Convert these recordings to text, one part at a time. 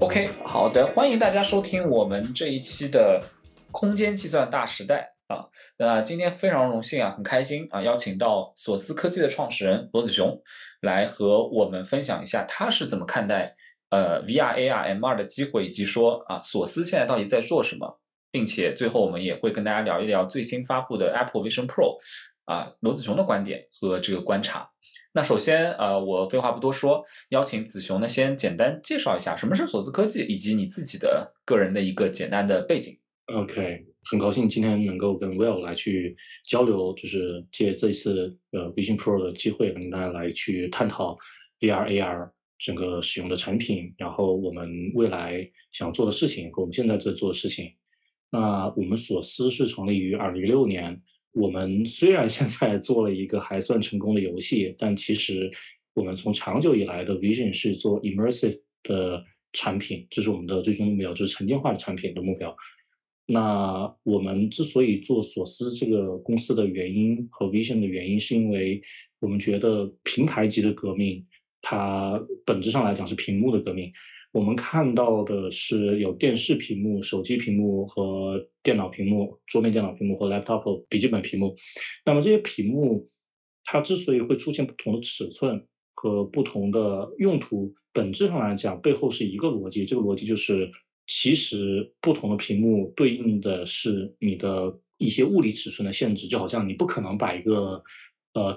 OK， 好的，欢迎大家收听我们这一期的空间计算大时代啊。今天非常荣幸啊，很开心啊，邀请到索斯科技的创始人罗子雄来和我们分享一下他是怎么看待VR、AR、MR 的机会，以及说啊，索斯现在到底在做什么，并且最后我们也会跟大家聊一聊最新发布的 Apple Vision Pro 啊，罗子雄的观点和这个观察。那首先我废话不多说，邀请子雄呢先简单介绍一下什么是索斯科技，以及你自己的个人的一个简单的背景。OK， 很高兴今天能够跟 Will 来去交流，就是借这次Vision Pro 的机会跟大家来去探讨 VR、AR 整个使用的产品，然后我们未来想做的事情和我们现在在做的事情。那我们索斯是成立于2016年，我们虽然现在做了一个还算成功的游戏，但其实我们从长久以来的 Vision 是做 immersive 的产品，这是我们的最终目标，就是沉浸化的产品的目标。那我们之所以做索斯这个公司的原因和 Vision 的原因，是因为我们觉得平台级的革命，它本质上来讲是屏幕的革命。我们看到的是有电视屏幕、手机屏幕和电脑屏幕、桌面电脑屏幕和 laptop 笔记本屏幕。那么这些屏幕它之所以会出现不同的尺寸和不同的用途，本质上来讲背后是一个逻辑，这个逻辑就是其实不同的屏幕对应的是你的一些物理尺寸的限制，就好像你不可能把一个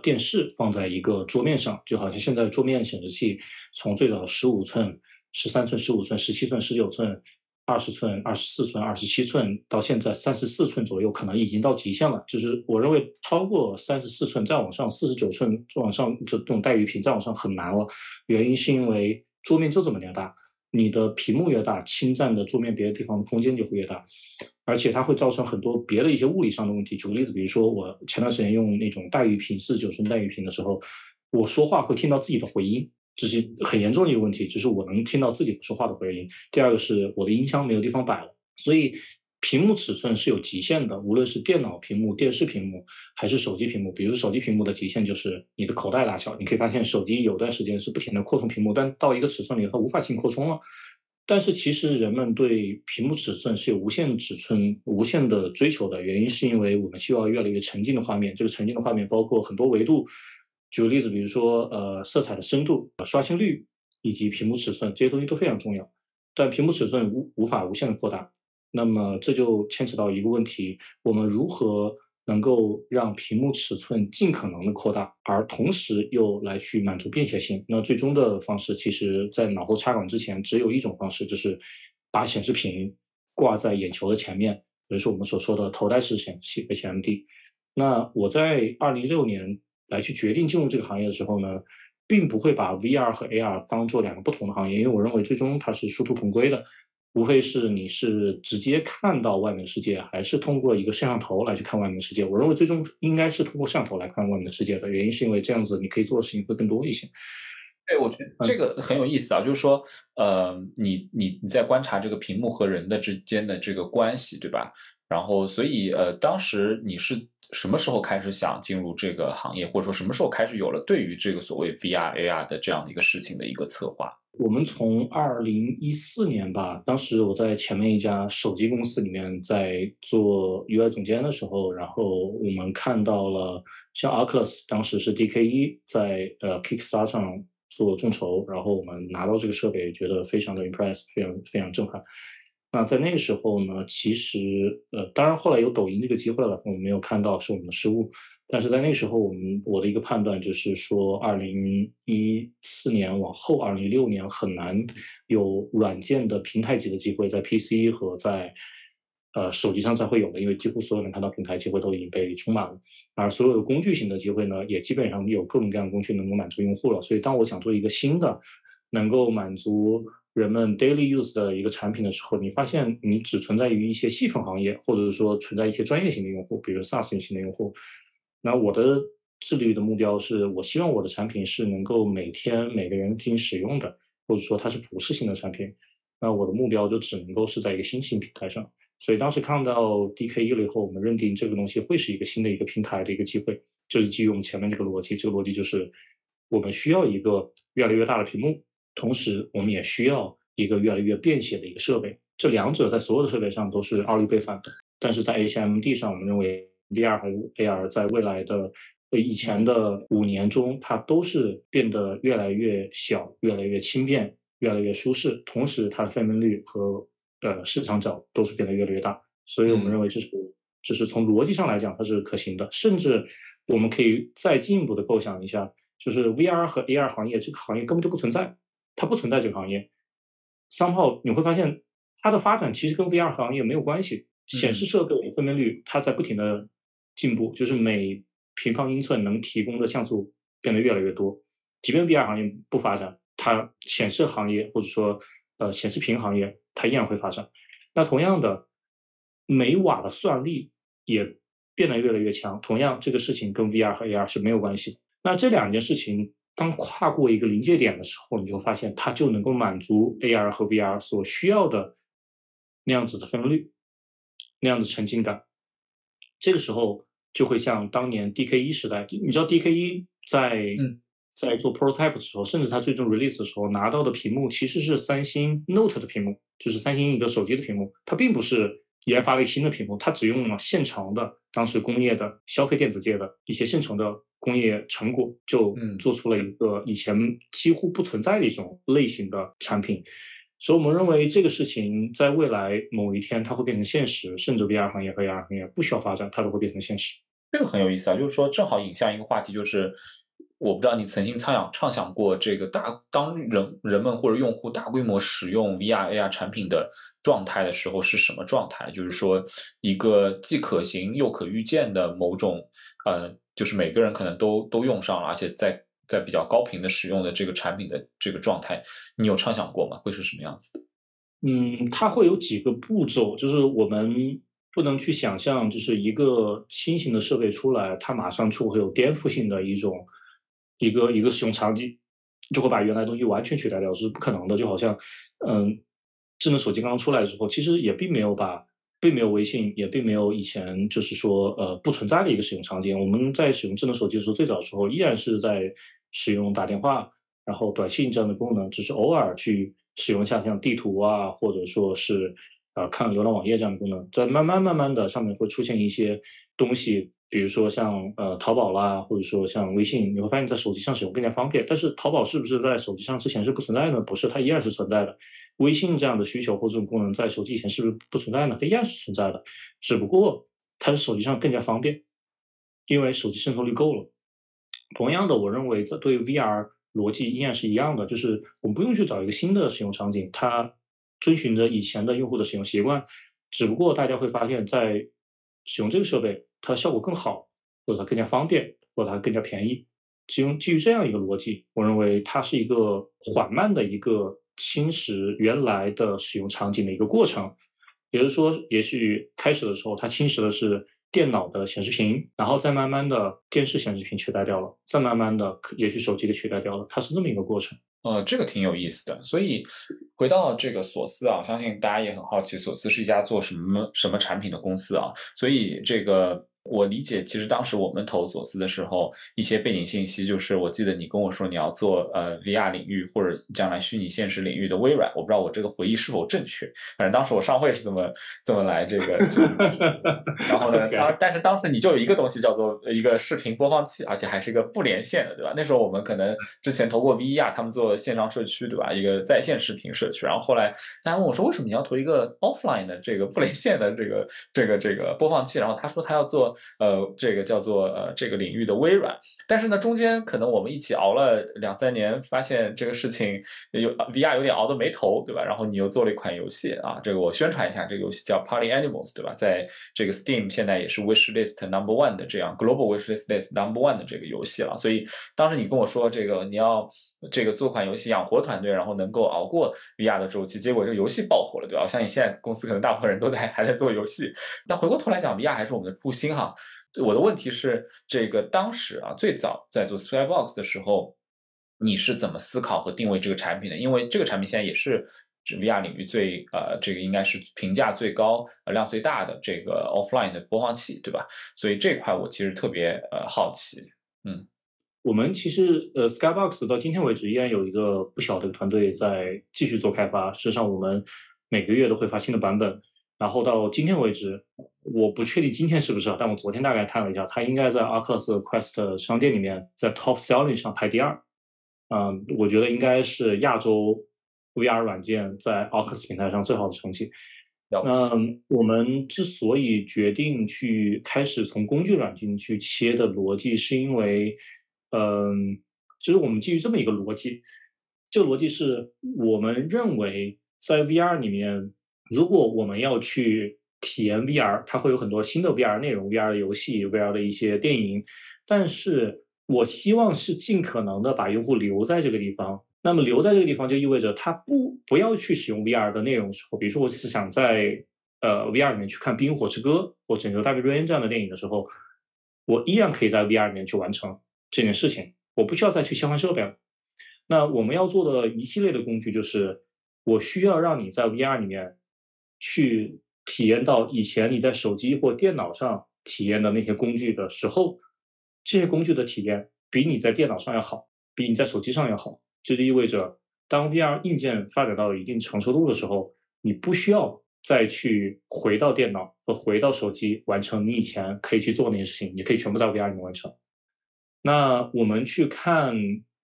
电视放在一个桌面上，就好像现在桌面显示器从最早的15寸13寸、15寸、17寸、19寸、20寸、24寸、27寸，到现在34寸左右，可能已经到极限了。就是我认为超过34寸再往上49寸往上这种带鱼屏再往上很难了。原因是因为桌面就这么点大，你的屏幕越大，侵占的桌面别的地方的空间就会越大，而且它会造成很多别的一些物理上的问题。举个例子，比如说我前段时间用那种带鱼屏49寸带鱼屏的时候，我说话会听到自己的回音，这是很严重的一个问题，就是我能听到自己说话的回音。第二个是我的音箱没有地方摆了，所以屏幕尺寸是有极限的，无论是电脑屏幕、电视屏幕还是手机屏幕。比如说手机屏幕的极限就是你的口袋大小，你可以发现手机有段时间是不停的扩充屏幕，但到一个尺寸里它无法进行扩充了。但是其实人们对屏幕尺寸是有无限尺寸、无限的追求的，原因是因为我们需要越来越沉浸的画面，这个沉浸的画面包括很多维度。举个例子，比如说色彩的深度、刷新率以及屏幕尺寸，这些东西都非常重要，但屏幕尺寸无法无限的扩大。那么这就牵扯到一个问题，我们如何能够让屏幕尺寸尽可能的扩大，而同时又来去满足便携性。那最终的方式，其实在脑后插管之前只有一种方式，就是把显示屏挂在眼球的前面，比如说我们所说的头戴式显示器 HMD。 那我在2016年来去决定进入这个行业的时候呢，并不会把 VR 和 AR 当做两个不同的行业，因为我认为最终它是殊途同归的，无非是你是直接看到外面的世界，还是通过一个摄像头来去看外面的世界。我认为最终应该是通过摄像头来看外面的世界的，原因是因为这样子你可以做的事情会更多一些。对，我觉得这个很有意思啊，就是说你在观察这个屏幕和人的之间的这个关系，对吧？然后所以当时你是什么时候开始想进入这个行业，或者说什么时候开始有了对于这个所谓 VR AR 的这样的一个事情的一个策划？我们从2014年吧，当时我在前面一家手机公司里面在做 UI 总监的时候，然后我们看到了像 Oculus 当时是 DK1 在Kickstarter 上做众筹，然后我们拿到这个设备觉得非常的 impressed， 非常震撼。那在那个时候呢，其实当然后来有抖音这个机会了，我们没有看到是我们的失误，但是在那个时候我的一个判断就是说，2014年往后2016年很难有软件的平台级的机会，在 PC 和在手机上才会有的，因为几乎所有能看到平台机会都已经被充满了，而所有的工具型的机会呢，也基本上有各种各样的工具能够满足用户了。所以当我想做一个新的能够满足人们 daily use 的一个产品的时候，你发现你只存在于一些细分行业，或者说存在一些专业型的用户，比如 SaaS 型的用户。那我的致力的目标是，我希望我的产品是能够每天每个人进行使用的，或者说它是普适性的产品。那我的目标就只能够是在一个新型平台上。所以当时看到 DK1 了以后，我们认定这个东西会是一个新的一个平台的一个机会，就是基于我们前面这个逻辑。这个逻辑就是我们需要一个越来越大的屏幕，同时我们也需要一个越来越便携的一个设备。这两者在所有的设备上都是2倍翻的，但是在 HMD 上，我们认为 VR 和 AR 在未来的以前的5年中，它都是变得越来越小、越来越轻便、越来越舒适，同时它的分辨率和市场角都是变得越来越大，所以我们认为这是从逻辑上来讲它是可行的。甚至我们可以再进一步的构想一下，就是 VR 和 AR 行业，这个行业根本就不存在，它不存在这个行业。somehow 你会发现它的发展其实跟 VR 行业没有关系，显示设备分辨率它在不停的进步，就是每平方英寸能提供的像素变得越来越多。即便 VR 行业不发展，它显示行业或者说显示屏行业它依然会发展。那同样的，每瓦的算力也变得越来越强，同样这个事情跟 VR 和 AR 是没有关系的。那这两件事情当跨过一个临界点的时候，你就发现它就能够满足 AR 和 VR 所需要的那样子的分辨率，那样子沉浸感。这个时候就会像当年 DK1 时代，你知道 DK1 在做 prototype 的时候，甚至它最终 release 的时候拿到的屏幕其实是三星 Note 的屏幕，就是三星一个手机的屏幕，它并不是研发了一个新的屏幕，它只用了现成的当时工业的消费电子界的一些现成的工业成果，就做出了一个以前几乎不存在的一种类型的产品。所以我们认为这个事情在未来某一天它会变成现实，甚至 VR 行业和 AR 行业不需要发展，它都会变成现实。这个很有意思啊，就是说正好引向一个话题，就是我不知道你曾经畅想过这个当人们或者用户大规模使用 VR AR 产品的状态的时候是什么状态，就是说一个既可行又可预见的某种就是每个人可能都用上了，而且在比较高频的使用的这个产品的这个状态，你有畅想过吗？会是什么样子的？它会有几个步骤，就是我们不能去想象，就是一个新型的设备出来，它马上就会有颠覆性的一个使用场景，就会把原来东西完全取代掉，这是不可能的。就好像，智能手机刚刚出来之后，其实也并没有微信，也并没有以前就是说不存在的一个使用场景。我们在使用智能手机的时候，最早的时候依然是在使用打电话，然后短信这样的功能，只是偶尔去使用一下像地图啊，或者说是看浏览网页这样的功能。在慢慢的上面会出现一些东西，比如说像淘宝啦，或者说像微信，你会发现在手机上使用更加方便。但是淘宝是不是在手机上之前是不存在的？不是，它依然是存在的。微信这样的需求或这种功能在手机以前是不是不存在呢？它依然是存在的，只不过它是手机上更加方便，因为手机渗透率够了。同样的，我认为对于 VR 逻辑依然是一样的，就是我们不用去找一个新的使用场景，它遵循着以前的用户的使用习惯，只不过大家会发现在使用这个设备它的效果更好，或者它更加方便，或者它更加便宜。基于这样一个逻辑，我认为它是一个缓慢的一个侵蚀原来的使用场景的一个过程。也就是说，也许开始的时候它侵蚀的是电脑的显示屏，然后再慢慢的电视显示屏取代掉了，再慢慢的也许手机给取代掉了，它是这么一个过程。这个挺有意思的。所以回到这个索斯啊，我相信大家也很好奇索斯是一家做什么产品的公司啊。所以这个我理解，其实当时我们投索斯的时候，一些背景信息就是我记得你跟我说你要做VR 领域或者将来虚拟现实领域的微软，我不知道我这个回忆是否正确，反正当时我上会是这么来然后呢但是当时你就有一个东西叫做一个视频播放器，而且还是一个不连线的，对吧？那时候我们可能之前投过 VR， 他们做线上社区，对吧？一个在线视频社区，然后后来大家问我说为什么你要投一个 offline 的这个不连线的这个播放器，然后他说他要做这个叫做这个领域的微软。但是呢，中间可能我们一起熬了2-3年，发现这个事情VR 有点熬得没头，对吧？然后你又做了一款游戏啊，这个我宣传一下，这个游戏叫 Party Animals， 对吧？在这个 Steam 现在也是 Wishlist No.1 的这样 Global Wishlist No.1 的这个游戏了。所以当时你跟我说这个你要这个做款游戏养活团队，然后能够熬过 VR 的周期，结果这个游戏爆火了，对吧？我相信现在公司可能大部分人都还在做游戏。但回过头来讲 VR 还是我们的初心哈。我的问题是，这个当时啊，最早在做 Skybox 的时候，你是怎么思考和定位这个产品的？因为这个产品现在也是 VR 领域最这个应该是评价最高、量最大的这个 offline 的播放器，对吧？所以这块我其实特别好奇。我们其实Skybox 到今天为止依然有一个不小的团队在继续做开发，事实上我们每个月都会发新的版本，然后到今天为止，我不确定今天是不是，但我昨天大概看了一下，它应该在 Oculus Quest 商店里面在 Top Selling 上排第2。我觉得应该是亚洲 VR 软件在 Oculus 平台上最好的成绩。我们之所以决定去开始从工具软件去切的逻辑，是因为就是我们基于这么一个逻辑，这个逻辑是我们认为在 VR 里面，如果我们要去体验 VR， 它会有很多新的 VR 内容， VR 的游戏， VR 的一些电影，但是我希望是尽可能的把用户留在这个地方。那么留在这个地方就意味着他不要去使用 VR 的内容的时候，比如说我是想在VR 里面去看《冰与火之歌》或《拯救大兵瑞恩》这样的电影的时候，我依然可以在 VR 里面去完成这件事情，我不需要再去切换设备了。那我们要做的一系列的工具就是我需要让你在 VR 里面去体验到以前你在手机或电脑上体验的那些工具的时候，这些工具的体验比你在电脑上要好，比你在手机上要好。这就意味着当 VR 硬件发展到一定成熟度的时候，你不需要再去回到电脑和回到手机完成你以前可以去做那些事情，你可以全部在 VR 里面完成。那我们去看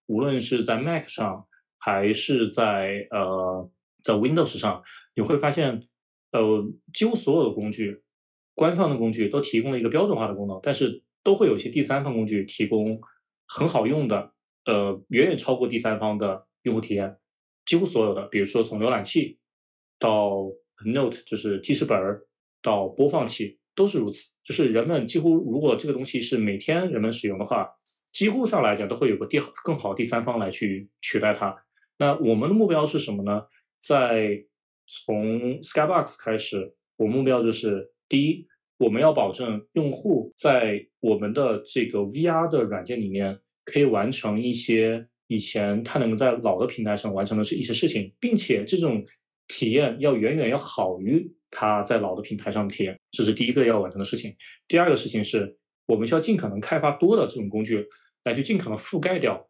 无论是在 Mac 上还是在 Windows 上，你会发现几乎所有的工具，官方的工具都提供了一个标准化的功能，但是都会有一些第三方工具提供很好用的远远超过第三方的用户体验。几乎所有的，比如说从浏览器到 Note 就是记事本到播放器都是如此，就是人们几乎如果这个东西是每天人们使用的话，几乎上来讲都会有个更好第三方来去取代它。那我们的目标是什么呢？在从 Skybox 开始，我目标就是第一，我们要保证用户在我们的这个 VR 的软件里面可以完成一些以前他能在老的平台上完成的一些事情，并且这种体验要远远要好于他在老的平台上的体验，这是第一个要完成的事情。第二个事情是我们需要尽可能开发多的这种工具来去尽可能覆盖掉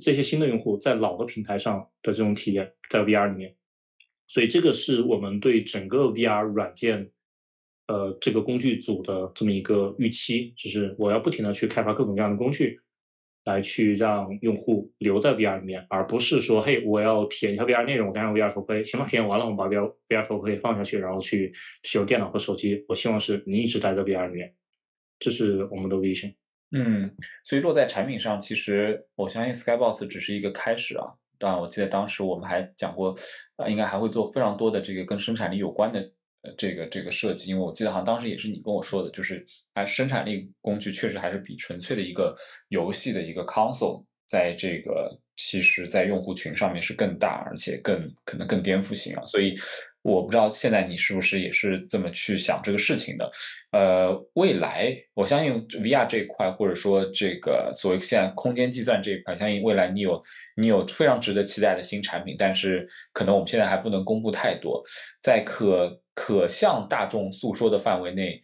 这些新的用户在老的平台上的这种体验在 VR 里面。所以这个是我们对整个 VR 软件这个工具组的这么一个预期，就是我要不停的去开发各种各样的工具来去让用户留在 VR 里面，而不是说嘿，我要体验一下 VR 内容，我戴上 VR 头盔，行了，体验完了我们把 VR 头盔放下去，然后去使用电脑和手机。我希望是你一直待在 VR 里面，这是我们的 vision。所以落在产品上，其实我相信 Skybox 只是一个开始啊。但我记得当时我们还讲过，应该还会做非常多的这个跟生产力有关的这个设计，因为我记得好像当时也是你跟我说的，就是生产力工具确实还是比纯粹的一个游戏的一个 console 在这个其实在用户群上面是更大，而且可能更颠覆性啊。所以我不知道现在你是不是也是这么去想这个事情的。未来我相信 VR 这一块，或者说这个所谓现在空间计算这一块，相信未来你有非常值得期待的新产品，但是可能我们现在还不能公布太多。在可向大众诉说的范围内，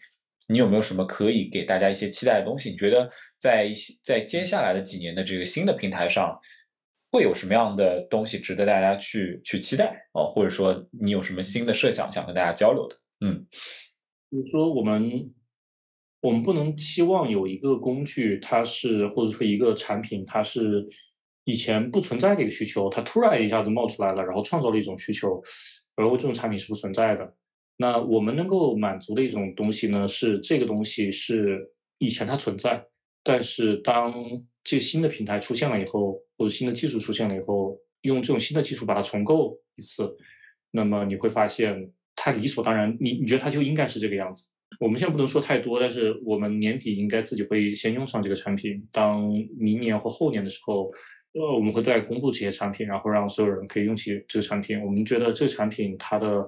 你有没有什么可以给大家一些期待的东西？你觉得在接下来的几年的这个新的平台上会有什么样的东西值得大家去期待，或者说你有什么新的设想想跟大家交流的？比如说我们不能期望有一个工具，它是或者说一个产品，它是以前不存在的一个需求，它突然一下子冒出来了，然后创造了一种需求，然后这种产品是不存在的。那我们能够满足的一种东西呢，是这个东西是以前它存在，但是当这个新的平台出现了以后，或者新的技术出现了以后，用这种新的技术把它重构一次，那么你会发现它理所当然，你觉得它就应该是这个样子。我们现在不能说太多，但是我们年底应该自己会先用上这个产品，当明年或后年的时候我们会再公布这些产品，然后让所有人可以用起这个产品。我们觉得这个产品它的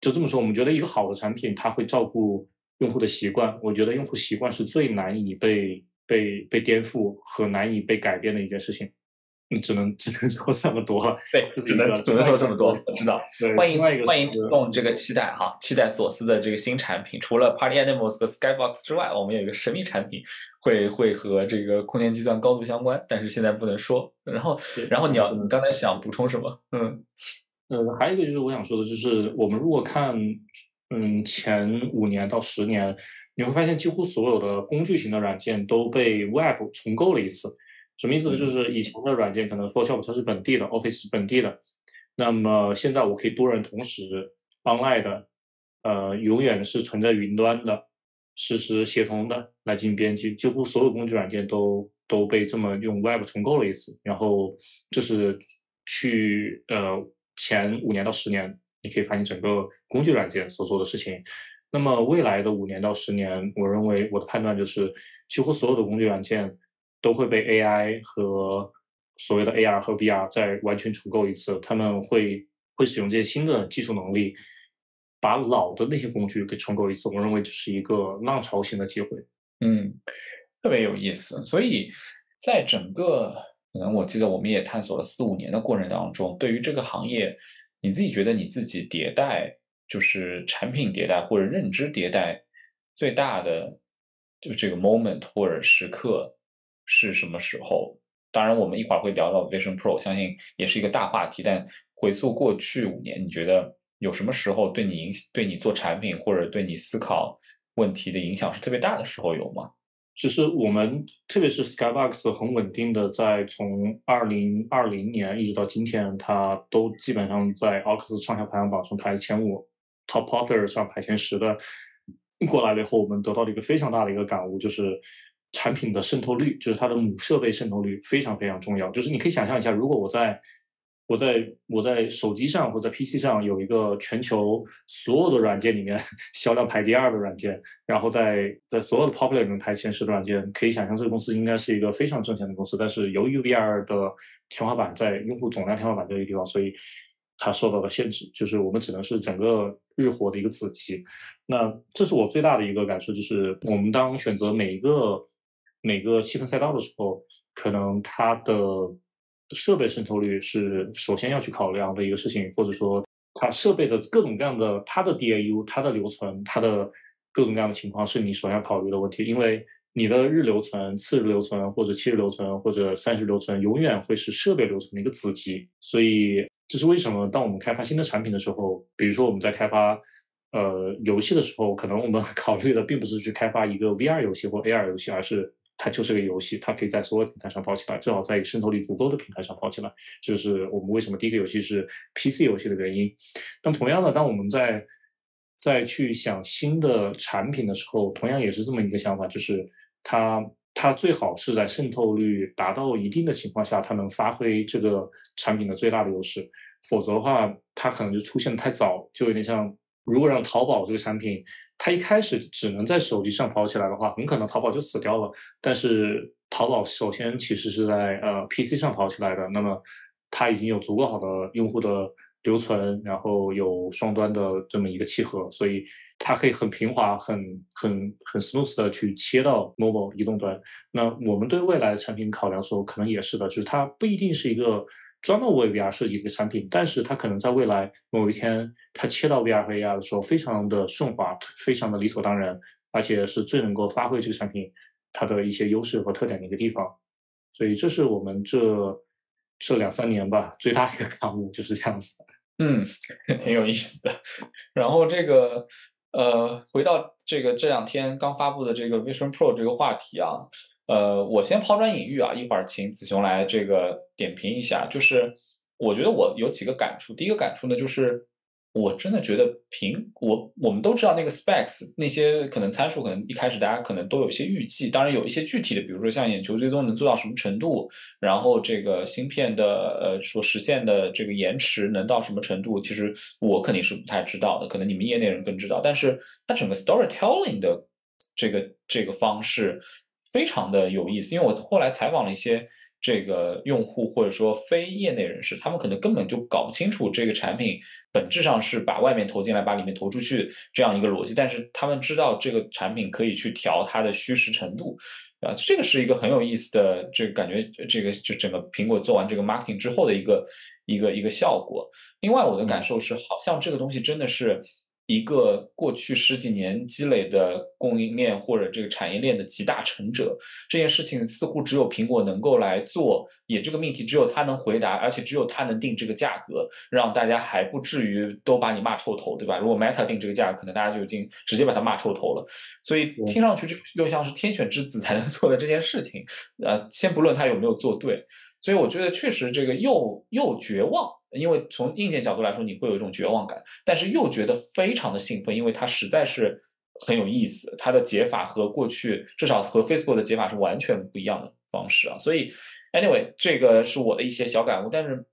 就这么说，我们觉得一个好的产品它会照顾用户的习惯。我觉得用户习惯是最难以被颠覆和难以被改变的一件事情。只能说这么多，对，只能说这么多，知道。欢迎动这个期待哈，期待索斯的这个新产品。除了 Party Animals 和 Skybox 之外，我们有一个神秘产品会和这个空间计算高度相关，但是现在不能说。然后你刚才想补充什么？还有一个就是我想说的，就是我们如果看前5年到10年，你会发现几乎所有的工具型的软件都被 Web 重构了一次。什么意思呢？就是以前的软件可能 Photoshop 它是本地的 ，Office 是本地的，那么现在我可以多人同时 online 的，永远是存在云端的，实时协同的来进行编辑。几乎所有工具软件都被这么用 Web 重构了一次。然后这是去前5年到10年，你可以发现整个工具软件所做的事情。那么未来的5年到10年，我认为我的判断就是，几乎所有的工具软件都会被 AI 和所谓的 AR 和 VR 再完全重构一次，他们会使用这些新的技术能力，把老的那些工具给重构一次。我认为这是一个浪潮型的机会。特别有意思。所以在整个可能我记得我们也探索了4-5年的过程当中，对于这个行业，你自己觉得你自己迭代，就是产品迭代或者认知迭代最大的就这个 moment 或者时刻是什么时候？当然我们一会儿会聊到 Vision Pro， 相信也是一个大话题，但回溯过去5年，你觉得有什么时候对你做产品或者对你思考问题的影响是特别大的时候有吗？就是我们特别是 Skybox 很稳定的在从2020年一直到今天，它都基本上在 Oculus 畅销排行榜中排前5 ，Top Popular 上排前10的过来了以后，我们得到了一个非常大的一个感悟，就是产品的渗透率，就是它的母设备渗透率非常非常重要。就是你可以想象一下，如果我在手机上或者在 PC 上有一个全球所有的软件里面销量排第2的软件，然后在所有的 popular 里面排前10的软件，可以想象这个公司应该是一个非常挣钱的公司。但是由于 VR 的天花板在用户总量天花板这个地方，所以它受到了限制，就是我们只能是整个日活的一个子集。那这是我最大的一个感受，就是我们当选择每个细分赛道的时候，可能它的设备渗透率是首先要去考量的一个事情，或者说它设备的各种各样的它的 DAU、它的留存、它的各种各样的情况是你首先要考虑的问题。因为你的日留存、次日留存或者7日留存或者30留存永远会是设备留存的一个子集。所以这是为什么当我们开发新的产品的时候，比如说我们在开发游戏的时候，可能我们考虑的并不是去开发一个 VR 游戏或 AR 游戏，而是它就是个游戏，它可以在所有平台上跑起来，最好在渗透力足够的平台上跑起来，就是我们为什么第一个游戏是 PC 游戏的原因。但同样的，当我们在去想新的产品的时候，同样也是这么一个想法，就是它最好是在渗透率达到一定的情况下，它能发挥这个产品的最大的优势，否则的话它可能就出现得太早。就有点像如果让淘宝这个产品它一开始只能在手机上跑起来的话，很可能淘宝就死掉了。但是淘宝首先其实是在PC 上跑起来的，那么它已经有足够好的用户的留存，然后有双端的这么一个契合，所以它可以很平滑、很 smooth 的去切到 mobile 移动端。那我们对未来的产品考量的时候，可能也是的，就是它不一定是一个专门为 VR 设计一个产品，但是它可能在未来某一天，它切到 VR 和 AR 的时候，非常的顺滑，非常的理所当然，而且是最能够发挥这个产品它的一些优势和特点的一个地方。所以这是我们这2-3年吧最大的一个感悟，就是这样子的。挺有意思的。然后这个回到这2天刚发布的这个 Vision Pro 这个话题啊。我先抛砖引玉啊，一会儿请子雄来这个点评一下。就是我觉得我有几个感触，第一个感触呢，就是我真的觉得我们都知道那个 specs 那些可能参数，可能一开始大家可能都有些预计，当然有一些具体的，比如说像眼球追踪能做到什么程度，然后这个芯片的所实现的这个延迟能到什么程度，其实我肯定是不太知道的，可能你们业内人更知道。但是它整个 storytelling 的这个方式非常的有意思，因为我后来采访了一些这个用户或者说非业内人士，他们可能根本就搞不清楚这个产品本质上是把外面投进来把里面投出去这样一个逻辑，但是他们知道这个产品可以去调它的虚实程度，啊，这个是一个很有意思的，这个感觉，这个就整个苹果做完这个 marketing 之后的一个效果。另外，我的感受是，好像这个东西真的是一个过去十几年积累的供应链或者这个产业链的集大成者。这件事情似乎只有苹果能够来做，也这个命题只有他能回答，而且只有他能定这个价格，让大家还不至于都把你骂臭头，对吧？如果 Meta 定这个价格，可能大家就已经直接把它骂臭头了。所以听上去这又像是天选之子才能做的这件事情，先不论他有没有做对。所以我觉得确实这个又绝望，因为从硬件角度来说你会有一种绝望感，但是又觉得非常的兴奋，因为它实在是很有意思，它的解法和过去至少和 Facebook 的解法是完全不一样的方式啊。所以 anyway 这个是我的一些小感悟，但是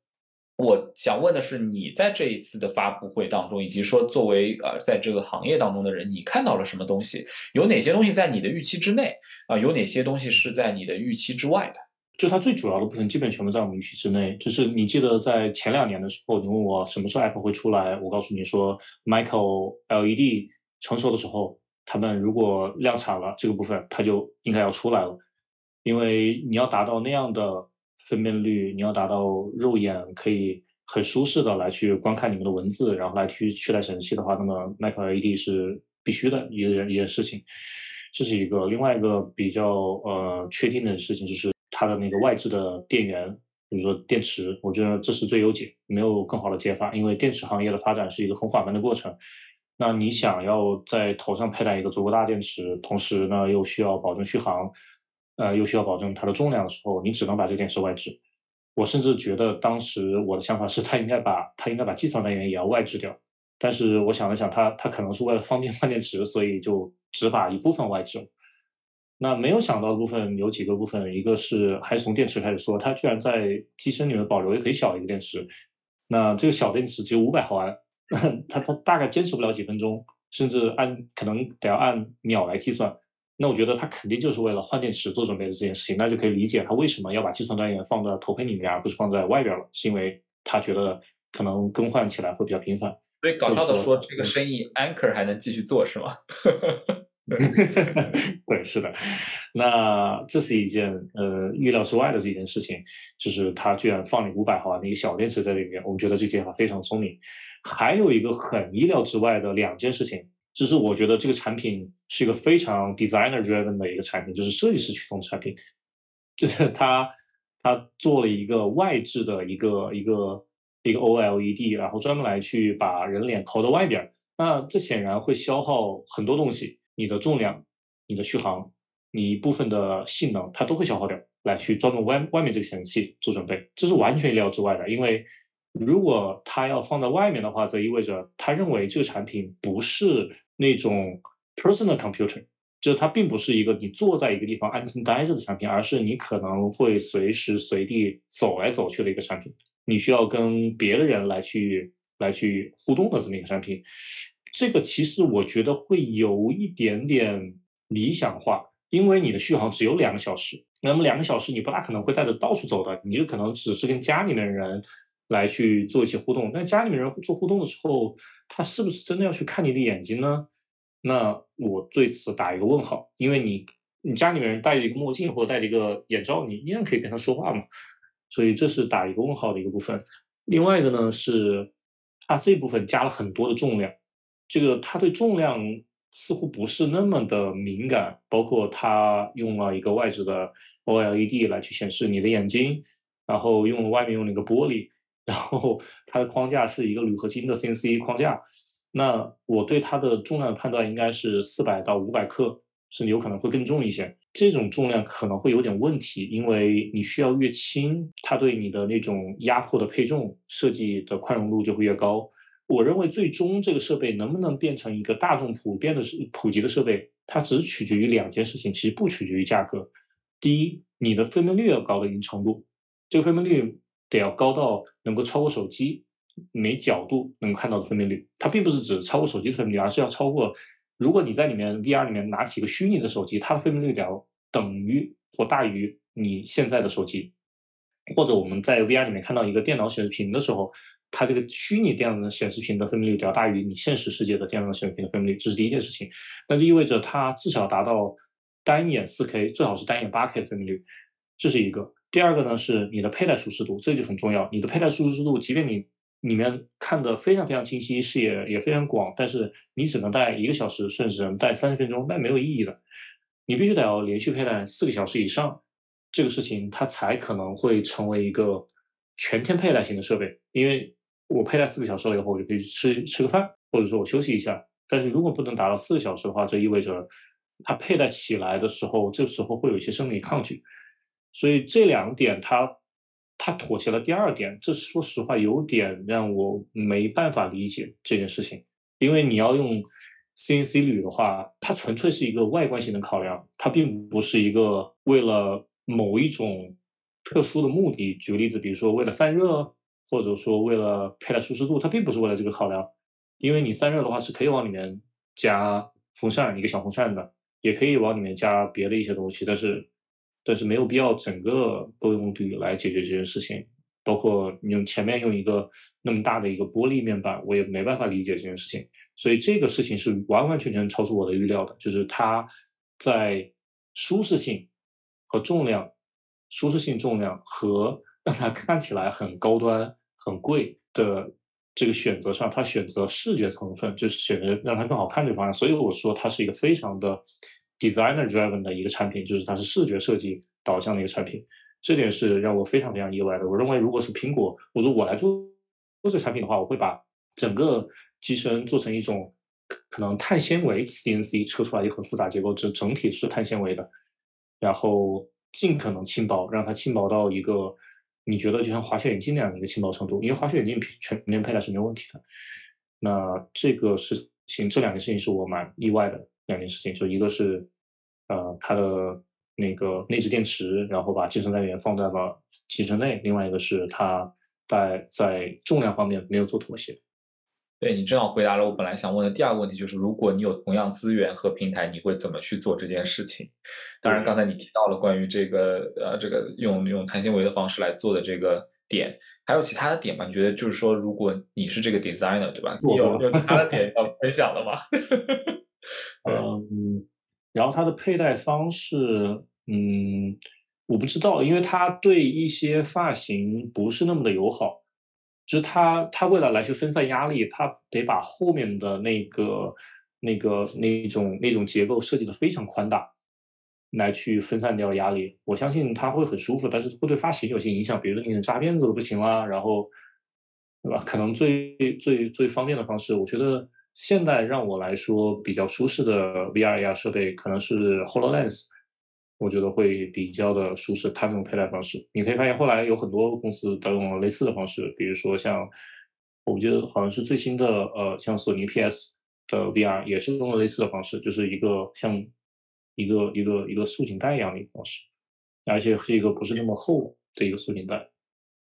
我想问的是，你在这一次的发布会当中，以及说作为在这个行业当中的人，你看到了什么东西？有哪些东西在你的预期之内啊？有哪些东西是在你的预期之外的？就它最主要的部分基本全部在我们预期之内。就是你记得在前2年的时候，你问我什么时候 Apple 会出来，我告诉你说 Micro LED 成熟的时候，他们如果量产了这个部分，它就应该要出来了。因为你要达到那样的分辨率，你要达到肉眼可以很舒适的来去观看你们的文字，然后来去取代显示器的话，那么 Micro LED 是必须的一件事情。这是一个。另外一个比较确定的事情就是它的那个外置的电源，比如说电池，我觉得这是最优解，没有更好的解法。因为电池行业的发展是一个很缓慢的过程，那你想要在头上佩戴一个足够大电池，同时呢又需要保证续航，又需要保证它的重量的时候，你只能把这个电池外置。我甚至觉得当时我的想法是，它应该把计算单元也要外置掉。但是我想了想，它可能是为了方便换电池，所以就只把一部分外置。那没有想到的部分有几个部分，一个是还是从电池开始说，它居然在机身里面保留一个很小一个电池。那这个小电池只有500毫安，它大概坚持不了几分钟，甚至可能得要按秒来计算。那我觉得它肯定就是为了换电池做准备的这件事情，那就可以理解它为什么要把计算单元放在头盔里面而不是放在外边了，是因为它觉得可能更换起来会比较频繁。所以搞笑的说，这个生意 Anker 还能继续做是吗？对，是的。那这是一件预料之外的这件事情，就是它居然放了500毫安的一个小电池在里面，我们觉得这解法非常聪明。还有一个很意料之外的2件事情，就是我觉得这个产品是一个非常 designer driven 的一个产品，就是设计师驱动产品。就是它做了一个外置的一个 OLED， 然后专门来去把人脸投到外边，那这显然会消耗很多东西。你的重量，你的续航，你一部分的性能，它都会消耗掉，来去专门外面这个显示器做准备。这是完全意料之外的，因为如果它要放在外面的话，这意味着它认为这个产品不是那种 personal computer， 就是它并不是一个你坐在一个地方安静待着的产品，而是你可能会随时随地走来走去的一个产品，你需要跟别的人来去互动的这么一个产品。这个其实我觉得会有一点点理想化，因为你的续航只有2个小时，那么2个小时你不大可能会带着到处走的，你就可能只是跟家里面人来去做一些互动。那家里面人做互动的时候，他是不是真的要去看你的眼睛呢？那我对此打一个问号。因为你家里面人戴着一个墨镜或者戴着一个眼罩，你依然可以跟他说话嘛，所以这是打一个问号的一个部分。另外一个呢是他这部分加了很多的重量，这个它对重量似乎不是那么的敏感，包括它用了一个外置的 OLED 来去显示你的眼睛，然后外面用了一个玻璃，然后它的框架是一个铝合金的 CNC 框架。那我对它的重量的判断应该是400到500克，甚至有可能会更重一些。这种重量可能会有点问题，因为你需要越轻，它对你的那种压迫的配重设计的宽容度就会越高。我认为最终这个设备能不能变成一个大众普及的设备，它只取决于2件事情，其实不取决于价格。第一，你的分辨率要高的一定程度，这个分辨率得要高到能够超过手机每角度能看到的分辨率。它并不是指超过手机的分辨率，而是要超过，如果你在里面 VR 里面拿起一个虚拟的手机，它的分辨率得要等于或大于你现在的手机。或者我们在 VR 里面看到一个电脑显示屏的时候，它这个虚拟电脑的显示屏的分辨率要大于你现实世界的电脑显示屏的分辨率，这是第1件事情。那就意味着它至少达到单眼 4K 最好是单眼 8K 分辨率，这是一个。第二个呢是你的佩戴舒适度，这就很重要。你的佩戴舒适度，即便你里面看得非常非常清晰，视野也非常广，但是你只能戴1个小时，甚至能戴30分钟，那没有意义的。你必须得要连续佩戴4个小时以上，这个事情它才可能会成为一个全天佩戴型的设备。因为我佩戴4个小时以后，我就可以吃个饭，或者说我休息一下。但是如果不能达到4个小时的话，这意味着它佩戴起来的时候，这时候会有一些生理抗拒。所以这2点它妥协了第2点，这说实话有点让我没办法理解这件事情。因为你要用 CNC 铝的话，它纯粹是一个外观性的考量，它并不是一个为了某一种特殊的目的。举个例子，比如说为了散热，或者说为了佩戴舒适度，它并不是为了这个考量。因为你散热的话是可以往里面加风扇，一个小风扇的，也可以往里面加别的一些东西，但是没有必要整个都用铝来解决这件事情。包括你前面用一个那么大的一个玻璃面板，我也没办法理解这件事情。所以这个事情是完完全全超出我的预料的，就是它在舒适性和重量，舒适性重量和让它看起来很高端很贵的这个选择上，它选择视觉成分，就是选择让它更好看这方面。所以我说它是一个非常的designer driven 的一个产品，就是它是视觉设计导向的一个产品，这点是让我非常非常意外的。我认为如果是苹果，我说我来做这产品的话，我会把整个机身做成一种可能碳纤维 CNC 车出来一个很复杂结构，这整体是碳纤维的，然后尽可能轻薄，让它轻薄到一个你觉得就像滑雪眼镜那样的一个轻薄程度，因为滑雪眼镜全面佩戴是没有问题的。那这个事情，这2件事情是我蛮意外的2件事情，就一个是它的那个内置电池，然后把机身单元放在了机身内，另外一个是它在重量方面没有做妥协。对，你正好回答了我本来想问的第2个问题，就是如果你有同样资源和平台，你会怎么去做这件事情。当然刚才你提到了关于这个用碳纤维的方式来做的这个点，还有其他的点吗？你觉得就是说如果你是这个 designer 对吧，你有其他的点要分享的吗？嗯，然后它的佩戴方式，我不知道，因为它对一些发型不是那么的友好，就是它为了来去分散压力，它得把后面的那种结构设计的非常宽大，来去分散掉压力。我相信它会很舒服，但是会对发型有些影响，比如说你的扎辫子都不行啦，然后对吧？可能最方便的方式，我觉得现在让我来说比较舒适的 VR AR 设备可能是 HoloLens， 我觉得会比较的舒适，它那种佩戴方式。你可以发现后来有很多公司都用了类似的方式，比如说像我觉得好像是最新的像索尼 PS 的 VR 也是用了类似的方式，就是一个像一个束紧带一样的方式，而且是一个不是那么厚的一个束紧带，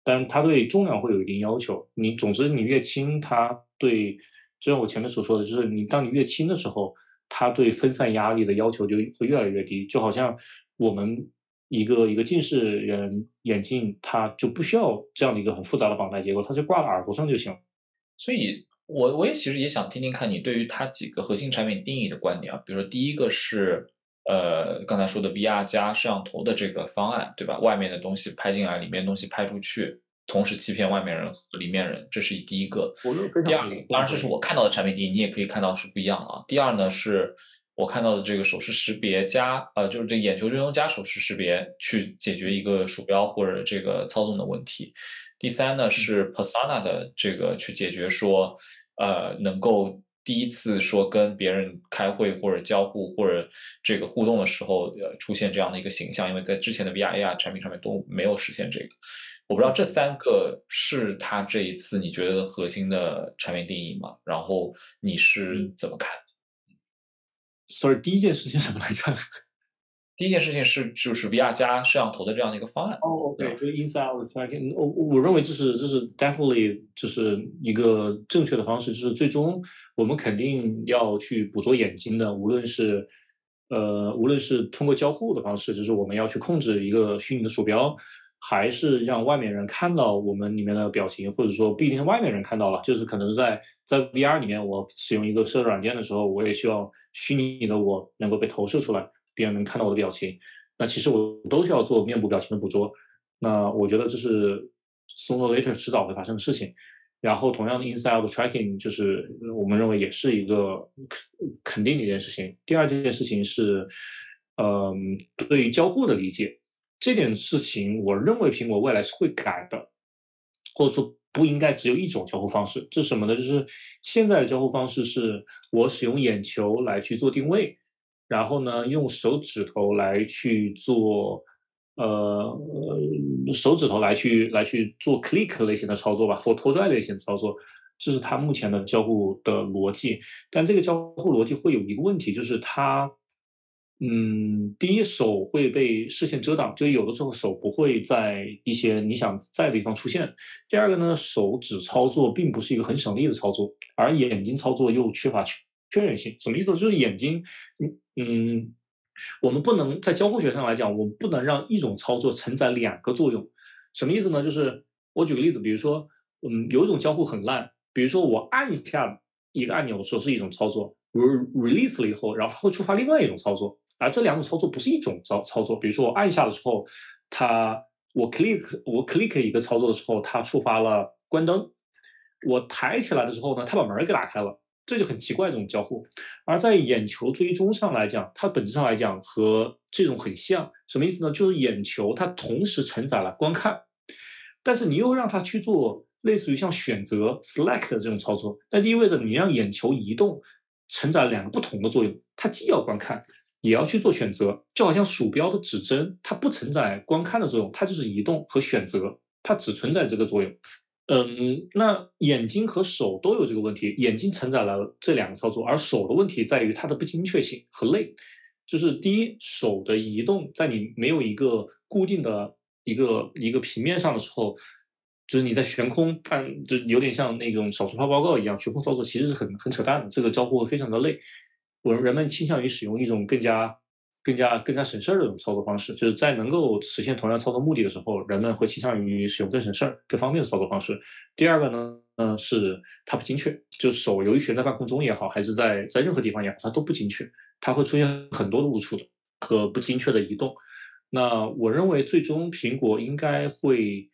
但它对重量会有一定要求。你总之你越轻，它对就像我前面所说的，就是当你越轻的时候，它对分散压力的要求就会越来越低。就好像我们一个近视人眼镜，它就不需要这样的一个很复杂的绑带结构，它就挂到耳朵上就行。所以我也其实也想听听看你对于它几个核心产品定义的观点啊，比如说第一个是刚才说的 VR 加摄像头的这个方案，对吧？外面的东西拍进来，里面的东西拍出去，同时欺骗外面人和里面人，这是第一个。第二，当然这是我看到的产品定义，你也可以看到是不一样的啊。第二呢，是我看到的这个手势识别加就是这眼球追踪加手势识别去解决一个鼠标或者这个操纵的问题。第三呢，是 Persona 的这个去解决说能够第一次说跟别人开会或者交互或者这个互动的时候出现这样的一个形象，因为在之前的 VR AR 产品上面都没有实现这个。我不知道这3个是它这一次你觉得核心的产品定义吗？然后你是怎么看的？Sorry， 第一件事情怎么来看？第一件事情是就是 VR 加摄像头的这样的一个方案。哦，对，就 inside out tracking， 我认为这是 definitely 就是一个正确的方式，就是最终我们肯定要去捕捉眼睛的，无论是通过交互的方式，就是我们要去控制一个虚拟的鼠标。还是让外面人看到我们里面的表情，或者说不一定是外面人看到了，就是可能在 VR 里面，我使用一个社交软件的时候，我也希望虚拟的我能够被投射出来。别人能看到我的表情，那其实我都需要做面部表情的捕捉。那我觉得这是 sooner or later 迟早会发生的事情。然后同样的 inside out tracking 就是我们认为也是一个肯定的一件事情。第二件事情是，对于交互的理解，这件事情我认为苹果未来是会改的，或者说不应该只有一种交互方式。这是什么呢？就是现在的交互方式是我使用眼球来去做定位，然后呢用手指头来去做手指头来去做 click 类型的操作吧，或拖拽类型的操作，这是它目前的交互的逻辑。但这个交互逻辑会有一个问题，就是它第一，手会被视线遮挡，就有的时候手不会在一些你想在的地方出现。第二个呢，手指操作并不是一个很省力的操作，而眼睛操作又缺乏确认性。什么意思？就是眼睛我们不能在交互学上来讲，我们不能让一种操作承载两个作用。什么意思呢？就是我举个例子，比如说，有一种交互很烂，比如说我按一下一个按钮的时候是一种操作，我 release 了以后，然后它会触发另外一种操作，而这两种操作不是一种操作。比如说我按一下的时候，我 click 一个操作的时候，它触发了关灯，我抬起来的时候呢，它把门给打开了。这就很奇怪，这种交互。而在眼球追踪上来讲，它本质上来讲和这种很像。什么意思呢？就是眼球它同时承载了观看，但是你又让它去做类似于像选择 select 的这种操作，那就意味着你让眼球移动承载了两个不同的作用，它既要观看也要去做选择。就好像鼠标的指针，它不承载观看的作用，它就是移动和选择，它只存在这个作用。那眼睛和手都有这个问题，眼睛承载了这两个操作，而手的问题在于它的不精确性和累。就是第一，手的移动在你没有一个固定的一个平面上的时候，就是你在悬空办，就有点像那种少数派报告一样，悬空操作其实是很扯淡的，这个交互非常的累。人们倾向于使用一种更加省事儿的一种操作方式，就是在能够实现同样操作目的的时候，人们会倾向于使用更省事儿、更方便的操作方式。第二个呢，是它不精确，就手由于悬在半空中也好，还是在任何地方也好，它都不精确，它会出现很多的误触的和不精确的移动。那我认为最终苹果应该会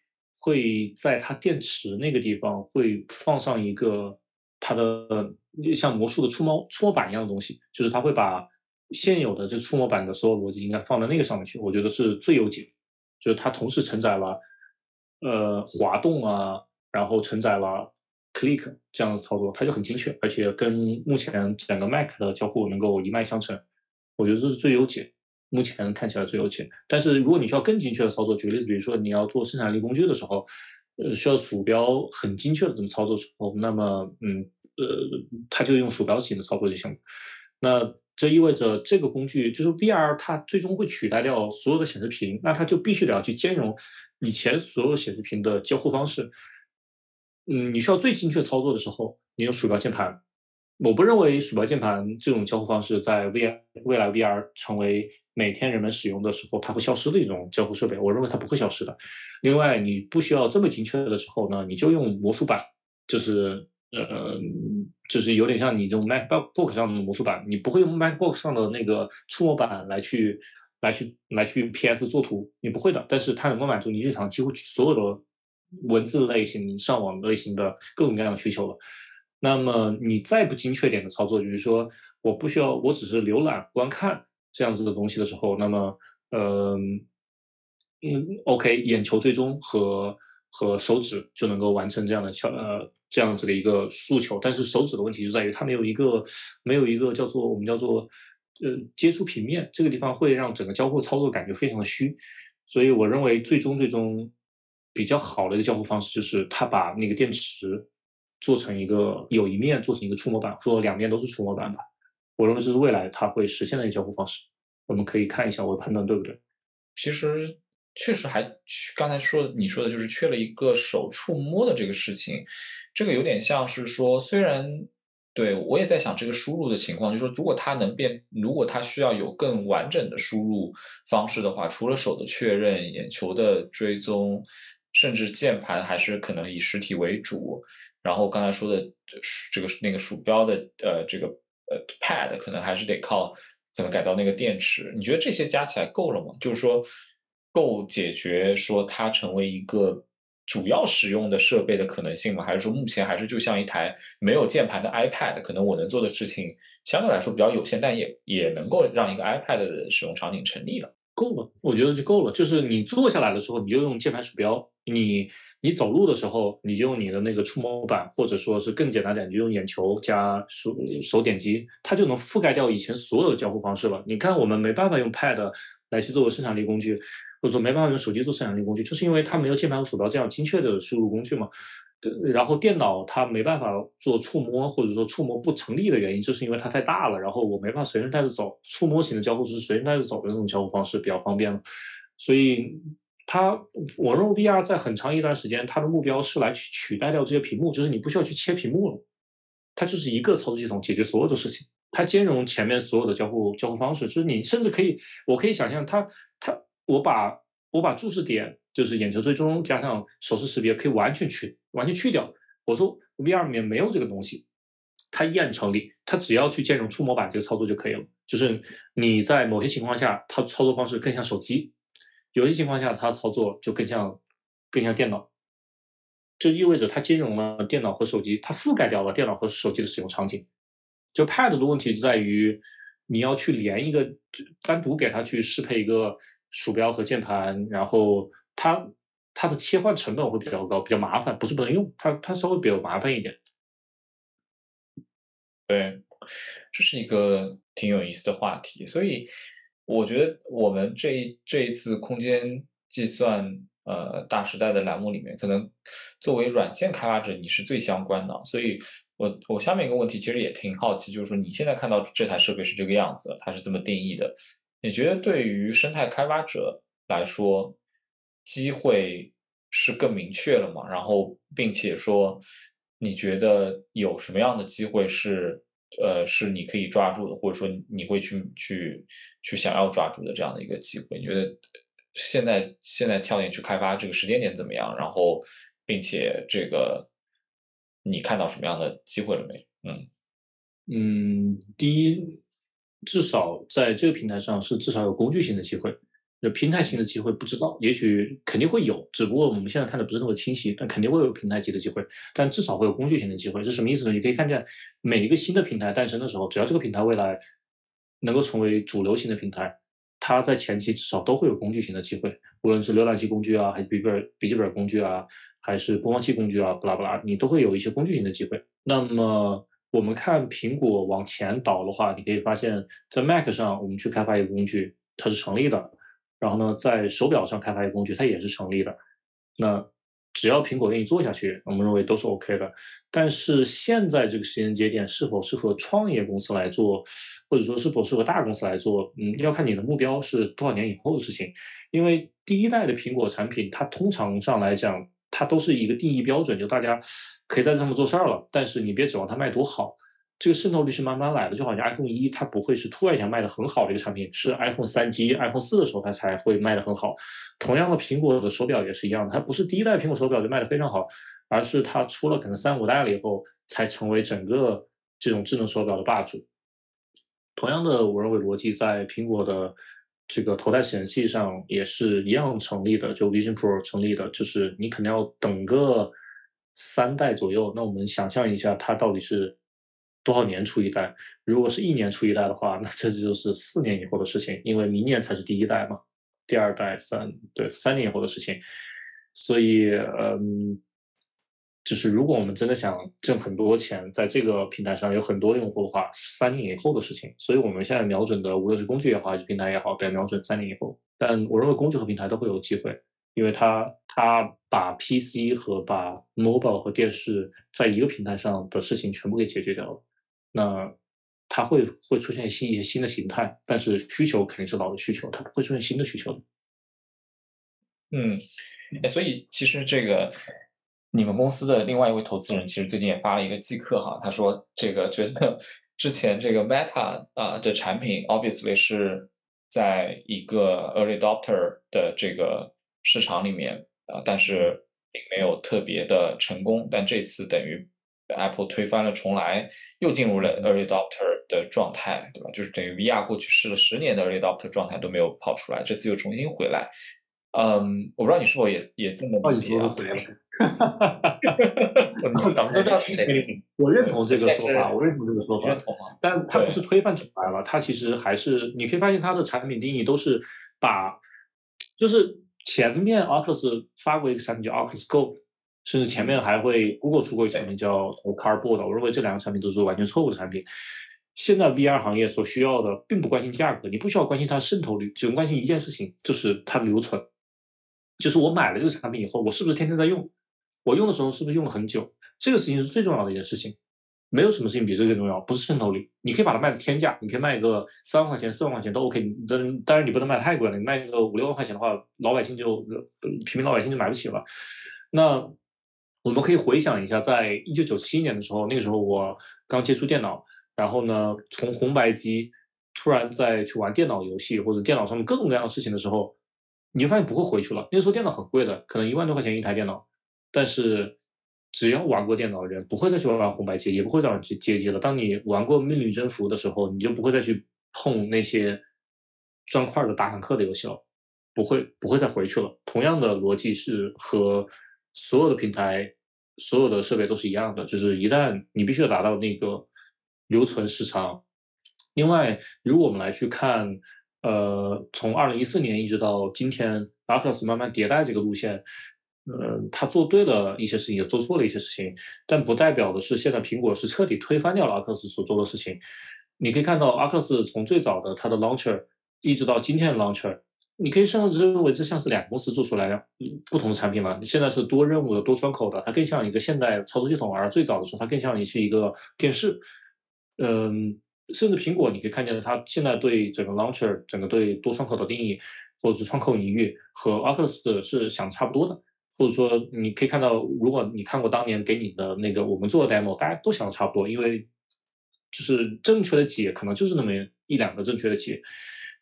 在它电池那个地方会放上一个它的像魔术的触摸板一样的东西，就是它会把现有的这触摸板的所有逻辑应该放在那个上面去，我觉得是最优解。就是它同时承载了滑动啊，然后承载了 click 这样的操作，它就很精确，而且跟目前整个 Mac 的交互能够一脉相承，我觉得这是最优解，目前看起来最优解。但是如果你需要更精确的操作，举例子，比如说你要做生产力工具的时候，需要鼠标很精确的这么操作的时候，那么它就用鼠标型的操作就行了。那这意味着这个工具就是 VR， 它最终会取代掉所有的显示屏，那它就必须得要去兼容以前所有显示屏的交互方式。你需要最精确操作的时候，你用鼠标键盘。我不认为鼠标键盘这种交互方式在 未来 VR 成为每天人们使用的时候它会消失的一种交互设备，我认为它不会消失的。另外，你不需要这么精确的时候呢，你就用魔术板，就是有点像你这种 MacBook 上的魔术板，你不会用 MacBook 上的那个触摸板来去 PS 做图，你不会的。但是它能够满足你日常几乎所有的文字类型、上网类型的各种各样的需求了。那么你再不精确点的操作，比如说我不需要，我只是浏览、观看这样子的东西的时候，那么OK， 眼球追踪和手指就能够完成这样的这样子的一个诉求。但是手指的问题就在于它没有一个我们叫做接触平面，这个地方会让整个交互操作感觉非常的虚。所以我认为最终比较好的一个交互方式就是它把那个电池做成一个有一面做成一个触摸板，或者两面都是触摸板吧。我认为这是未来它会实现的一个交互方式。我们可以看一下我的判断对不对。其实确实还刚才你说的就是缺了一个手触摸的这个事情，这个有点像是说，虽然对我也在想这个输入的情况，就是说如果它需要有更完整的输入方式的话，除了手的确认、眼球的追踪，甚至键盘还是可能以实体为主，然后刚才说的这个那个鼠标的这个pad 可能还是得靠才能改造那个电池。你觉得这些加起来够了吗？就是说够解决说它成为一个主要使用的设备的可能性吗？还是说目前还是就像一台没有键盘的 iPad， 可能我能做的事情相对来说比较有限，但也能够让一个 iPad 的使用场景成立了？够了，我觉得就够了。就是你坐下来的时候，你就用键盘鼠标；你走路的时候，你就用你的那个触摸板，或者说是更简单点，你就用眼球加手点击，它就能覆盖掉以前所有的交互方式了。你看，我们没办法用 Pad 来去作为生产力工具，或者说没办法用手机做生产力工具，就是因为它没有键盘和鼠标这样精确的输入工具嘛。然后电脑它没办法做触摸，或者说触摸不成立的原因，就是因为它太大了，然后我没办法随身带着走。触摸型的交互是随身带着走的那种交互方式比较方便了，所以我认为 VR 在很长一段时间它的目标是来去取代掉这些屏幕，就是你不需要去切屏幕了，它就是一个操作系统解决所有的事情，它兼容前面所有的交互方式，就是你甚至我可以想象我把注视点就是眼球追踪加上手势识别可以完全去掉。我说 VR 里面没有这个东西，它依然成立，它只要去兼容触摸板这个操作就可以了。就是你在某些情况下它操作方式更像手机，有些情况下它操作就更像电脑，就意味着它兼容了电脑和手机，它覆盖掉了电脑和手机的使用场景。就 Pad 的问题就在于你要去连一个单独给它去适配一个鼠标和键盘，然后它的切换成本会比较高，比较麻烦，不是不能用，它稍微比较麻烦一点。对，这是一个挺有意思的话题，所以我觉得我们这一次空间计算大时代的栏目里面，可能作为软件开发者你是最相关的，所以我下面一个问题其实也挺好奇，就是说你现在看到这台设备是这个样子，它是这么定义的，你觉得对于生态开发者来说机会是更明确了吗？然后并且说你觉得有什么样的机会是你可以抓住的，或者说你会去想要抓住的这样的一个机会？你觉得现在跳进去开发这个时间点怎么样？然后并且这个你看到什么样的机会了没？第一，至少在这个平台上是至少有工具型的机会，平台型的机会不知道，也许肯定会有，只不过我们现在看的不是那么清晰，但肯定会有平台级的机会，但至少会有工具型的机会。这什么意思呢？你可以看见每一个新的平台诞生的时候，只要这个平台未来能够成为主流型的平台，它在前期至少都会有工具型的机会，无论是浏览器工具啊，还是笔记本工具啊，还是播放器工具啊，巴拉巴拉，你都会有一些工具型的机会。那么我们看苹果往前倒的话，你可以发现在 Mac 上我们去开发一个工具它是成立的，然后呢在手表上开发一个工具它也是成立的，那只要苹果愿意做下去，我们认为都是 OK 的。但是现在这个时间节点是否适合创业公司来做，或者说是否适合大公司来做，要看你的目标是多少年以后的事情。因为第一代的苹果产品它通常上来讲它都是一个定义标准，就大家可以在这上面做事儿了，但是你别指望它卖多好，这个渗透率是慢慢来的。就好像 iPhone 1它不会是突然一下卖的很好的一个产品，是 iPhone 3G、iPhone 4的时候它才会卖的很好。同样的，苹果的手表也是一样的，它不是第一代苹果手表就卖的非常好，而是它出了可能三五代了以后才成为整个这种智能手表的霸主。同样的，我认为逻辑在苹果的这个头戴显示器上也是一样成立的，就 Vision Pro 成立的，就是你可能要等个三代左右。那我们想象一下它到底是多少年出一代？如果是一年出一代的话，那这就是4年以后的事情，因为明年才是第一代嘛，第二代3年以后的事情。所以就是如果我们真的想挣很多钱，在这个平台上有很多用户的话，3年以后的事情。所以我们现在瞄准的，无论是工具也好还是平台也好，都要瞄准3年以后。但我认为工具和平台都会有机会，因为它把 PC 和把 mobile 和电视在一个平台上的事情全部给解决掉了。那它会出现一些新的形态，但是需求肯定是老的需求，它不会出现新的需求的。所以其实这个你们公司的另外一位投资人其实最近也发了一个季课哈，他说这个觉得之前这个 Meta 的产品 obviously 是在一个 early adopter 的这个市场里面但是并没有特别的成功，但这次等于 Apple 推翻了重来，又进入了 early adopter 的状态，对吧？就是等于 VR 过去试了10年的 early adopter 状态都没有跑出来，这次又重新回来。我不知道你是否也这么理解啊？咱们都知道，我认同这个说法，但它不是推翻重来了，它其实还是你可以发现它的产品定义都是把，就是前面 Oculus 发过一个产品叫 Oculus Go。甚至前面还会 Google 出过一个产品叫 Cardboard， 我认为这两个产品都是完全错误的产品。现在 VR 行业所需要的并不关心价格，你不需要关心它渗透率，只用关心一件事情，就是它留存。就是我买了这个产品以后，我是不是天天在用？我用的时候是不是用了很久？这个事情是最重要的一件事情，没有什么事情比这个更重要。不是渗透率，你可以把它卖的天价，你可以卖个3万块钱、4万块钱都 OK。当然你不能卖太贵了，你卖个5、6万块钱的话，平民老百姓就买不起了。那我们可以回想一下，在1997年的时候，那个时候我刚接触电脑，然后呢，从红白机突然再去玩电脑游戏或者电脑上面各种各样的事情的时候，你就发现不会回去了。那时候电脑很贵的，可能1万多块钱一台电脑，但是只要玩过电脑的人，不会再去玩红白机，也不会再玩街机了。当你玩过命运征服的时候，你就不会再去碰那些砖块的打坦克的游戏了，不会再回去了。同样的逻辑是和所有的平台、所有的设备都是一样的，就是一旦你必须要达到那个留存时长。另外，如果我们来去看，从2014年一直到今天 ，Oculus 慢慢迭代这个路线，它做对了一些事情，也做错了一些事情，但不代表的是现在苹果是彻底推翻掉了 Oculus 所做的事情。你可以看到 Oculus 从最早的它的 Launcher 一直到今天的 Launcher。你可以甚至认为这像是两个公司做出来的不同的产品了。现在是多任务的、多窗口的，它更像一个现代操作系统，而最早的时候它更像是一个电视。甚至苹果你可以看见它现在对整个 launcher、整个对多窗口的定义，或者是窗口领域和 Oculus 的是想差不多的。或者说你可以看到，如果你看过当年给你的那个我们做的 demo， 大家都想差不多，因为就是正确的解可能就是那么一两个正确的解。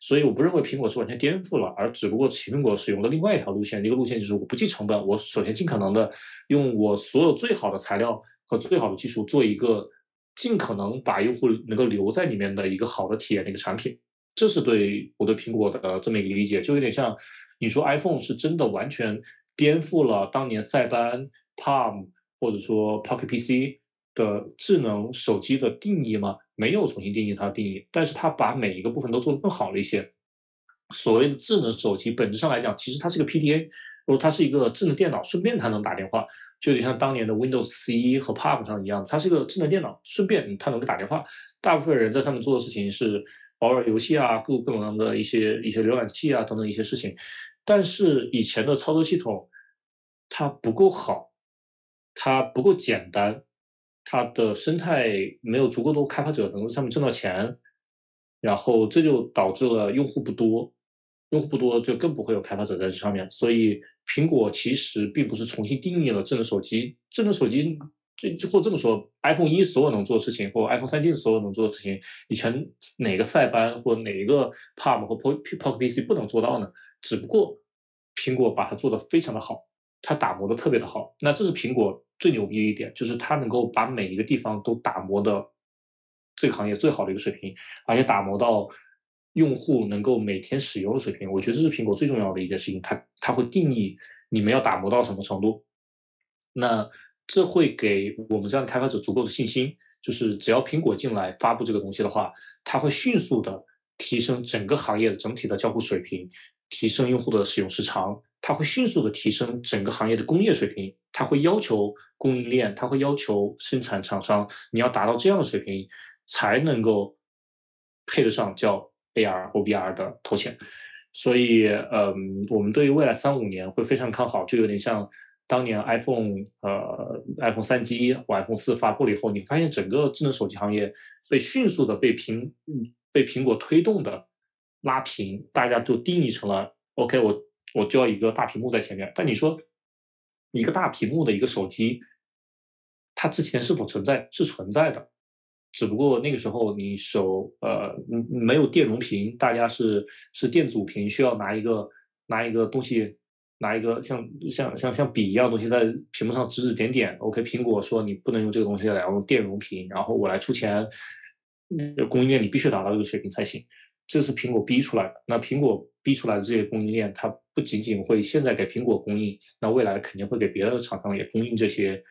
所以我不认为苹果是完全颠覆了，而只不过苹果使用了另外一条路线，一个路线就是我不计成本，我首先尽可能的用我所有最好的材料和最好的技术做一个尽可能把用户能够留在里面的一个好的体验的一个产品。这是对我对苹果的这么一个理解，就有点像你说 iPhone 是真的完全颠覆了当年塞班、Palm 或者说 Pocket PC 的智能手机的定义吗？没有重新定义它的定义，但是它把每一个部分都做得更好了一些。所谓的智能手机本质上来讲，其实它是个 PDA， 或者它是一个智能电脑，顺便它能打电话，就有点像当年的 Windows CE 和 Palm 上一样，它是一个智能电脑，顺便它能够打电话。大部分人在上面做的事情是偶尔游戏啊，各种的一些浏览器啊等等一些事情，但是以前的操作系统它不够好，它不够简单。它的生态没有足够多开发者能够在上面挣到钱，然后这就导致了用户不多就更不会有开发者在这上面。所以苹果其实并不是重新定义了智能手机，或这么说 iPhone 1所有能做的事情，或 iPhone 3进所有能做的事情，以前哪个塞班或哪一个 Palm 和 Pocket PC 不能做到呢？只不过苹果把它做得非常的好，它打磨得特别的好。那这是苹果最牛逼的一点，就是它能够把每一个地方都打磨的这个行业最好的一个水平，而且打磨到用户能够每天使用的水平。我觉得这是苹果最重要的一件事情，它会定义你们要打磨到什么程度。那这会给我们这样的开发者足够的信心，就是只要苹果进来发布这个东西的话，它会迅速的提升整个行业的整体的交互水平，提升用户的使用时长，它会迅速的提升整个行业的工业水平，它会要求供应链，它会要求生产厂商，你要达到这样的水平，才能够配得上叫 AR 或 VR 的头衔。所以，我们对于未来3-5年会非常看好，就有点像当年 iPhone 3G 或 iPhone 4发布了以后，你发现整个智能手机行业被迅速的被苹果推动的拉平，大家就定义成了 OK， 我就要一个大屏幕在前面。但你说一个大屏幕的一个手机，它之前是否存在？是存在的，只不过那个时候你没有电容屏，大家是电阻屏，需要拿一个东西拿一个像笔一样的东西在屏幕上指指点点 ，OK， 苹果说你不能用这个东西来用电容屏，然后我来出钱，供应链你必须达到这个水平才行。这是苹果逼出来的。那苹果逼出来的这些供应链，它不仅仅会现在给苹果供应，那未来肯定会给别的厂商也供应这些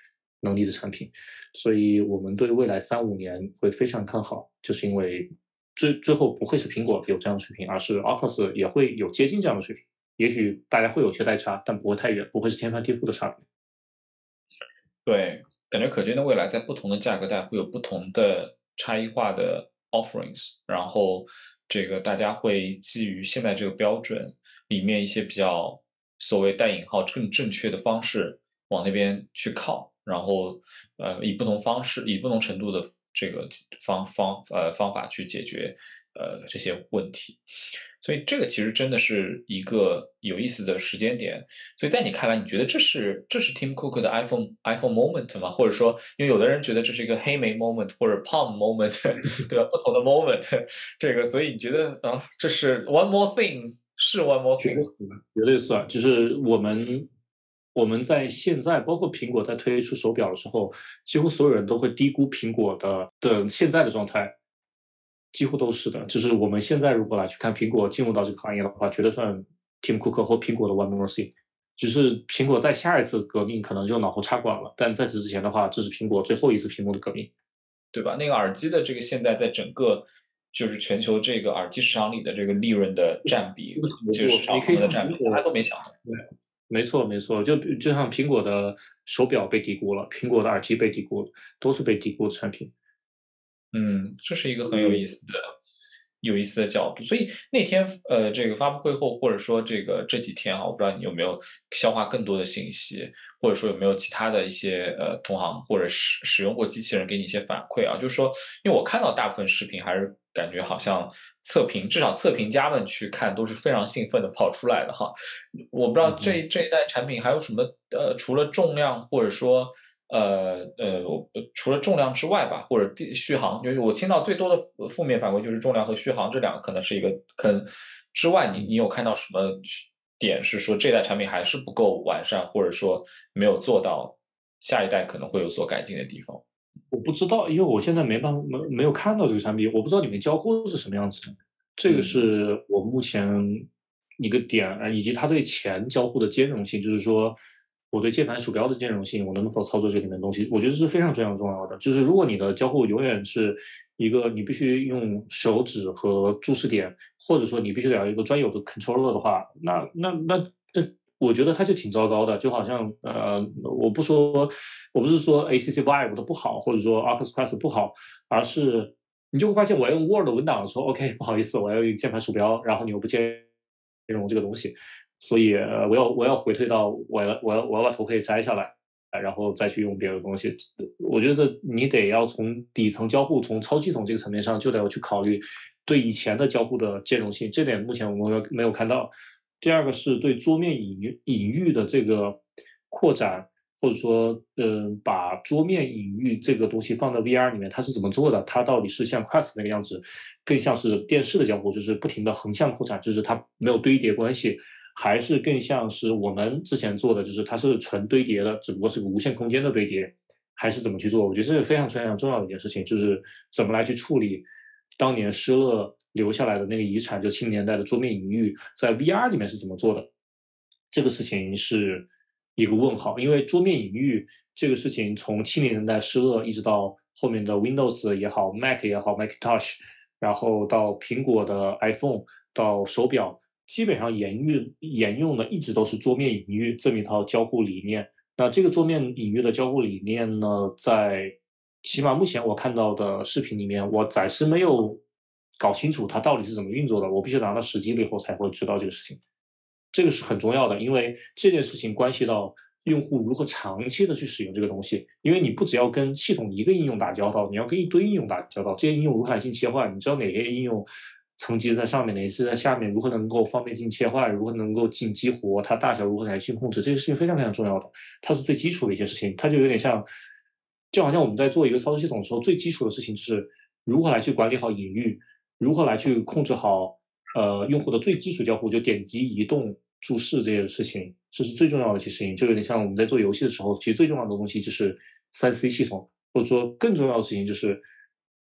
能力的产品。所以我们对未来3-5年会非常看好，就是因为最后不会是苹果有这样的水平，而是 Oculus 也会有接近这样的水平。也许大家会有些代差，但不会太远，不会是天翻地覆的差别。对，感觉可见的未来在不同的价格带会有不同的差异化的 offerings， 然后这个大家会基于现在这个标准里面一些比较所谓带引号更正确的方式往那边去靠，然后以不同方式以不同程度的这个方法去解决这些问题。所以这个其实真的是一个有意思的时间点。所以在你看来，你觉得这是 Tim Cook 的 iPhone moment 吗？或者说，因为有的人觉得这是一个黑莓 moment 或者 Palm moment， 对吧？不同的 moment， 这个，所以你觉得啊，这是 one more thing， 是 one more thing， 绝对算。就是我们在现在，包括苹果在推出手表的时候，几乎所有人都会低估苹果的现在的状态。几乎都是的，就是我们现在如果来去看苹果进入到这个行业的话，绝对算 Tim Cook 或苹果的 One More Thing。就是苹果在下一次革命可能就脑后插管了，但在此之前的话，这是苹果最后一次屏幕的革命，对吧？那个耳机的这个现在在整个就是全球这个耳机市场里的这个利润的占比，就是市场份额的占比，大家都没想到。对，没错没错，就像苹果的手表被低估了，苹果的耳机被低估了，都是被低估的产品。嗯，这是一个很有意思的角度。所以那天这个发布会后，或者说这个这几天啊，我不知道你有没有消化更多的信息，或者说有没有其他的一些同行或者使用过机器人给你一些反馈啊？就是说，因为我看到大部分视频还是感觉好像测评，至少测评家们去看都是非常兴奋的跑出来的哈。我不知道这一代产品还有什么除了重量或者说。除了重量之外吧，或者续航，因为我听到最多的负面反馈就是重量和续航这两个可能是一个坑之外，你有看到什么点是说这代产品还是不够完善，或者说没有做到下一代可能会有所改进的地方？我不知道，因为我现在没有看到这个产品，我不知道里面交互是什么样子的。这个是我目前一个点，以及它对前交互的兼容性，就是说。我对键盘鼠标的兼容性，我能否操作这里面的东西，我觉得是非常非常重要的。就是如果你的交互永远是一个你必须用手指和注视点，或者说你必须得有一个专有的 controller 的话，那我觉得它就挺糟糕的。就好像我不是说 AIGC Vive 它不好，或者说 Oculus Quest 不好，而是你就会发现我要用 Word 文档的时候 ，OK， 不好意思，我要用键盘鼠标，然后你又不兼容这个东西。所以我要回退到我要把头盔摘下来，然后再去用别的东西。我觉得你得要从底层交互，从超系统这个层面上就得要去考虑对以前的交互的兼容性，这点目前我们没有看到。第二个是对桌面隐喻的这个扩展，或者说把桌面隐喻这个东西放到 VR 里面，它是怎么做的？它到底是像 Quest 那个样子，更像是电视的交互，就是不停的横向扩展，就是它没有堆叠关系。还是更像是我们之前做的，就是它是纯堆叠的，只不过是个无限空间的堆叠，还是怎么去做？我觉得这是非常非常重要的一件事情，就是怎么来去处理当年施乐留下来的那个遗产，就70年代的桌面隐喻，在 VR 里面是怎么做的？这个事情是一个问号，因为桌面隐喻这个事情从70年代施乐一直到后面的 Windows 也好， Mac 也好， Macintosh， 然后到苹果的 iPhone， 到手表。基本上沿用的一直都是桌面隐喻这么一套交互理念。那这个桌面隐喻的交互理念呢，在起码目前我看到的视频里面，我暂时没有搞清楚它到底是怎么运作的。我必须拿到实际了以后才会知道这个事情，这个是很重要的，因为这件事情关系到用户如何长期的去使用这个东西。因为你不只要跟系统一个应用打交道，你要跟一堆应用打交道，这些应用如何来进行切换，你知道哪些应用层级在上面，哪些在下面，如何能够方便进切换，如何能够进激活，它大小如何来去控制，这些事情非常非常重要的。它是最基础的一些事情，它就有点像，就好像我们在做一个操作系统的时候，最基础的事情就是如何来去管理好隐喻，如何来去控制好用户的最基础交互，就点击、移动、注视这些事情。这是最重要的一些事情。就有点像我们在做游戏的时候，其实最重要的东西就是3C 系统，或者说更重要的事情就是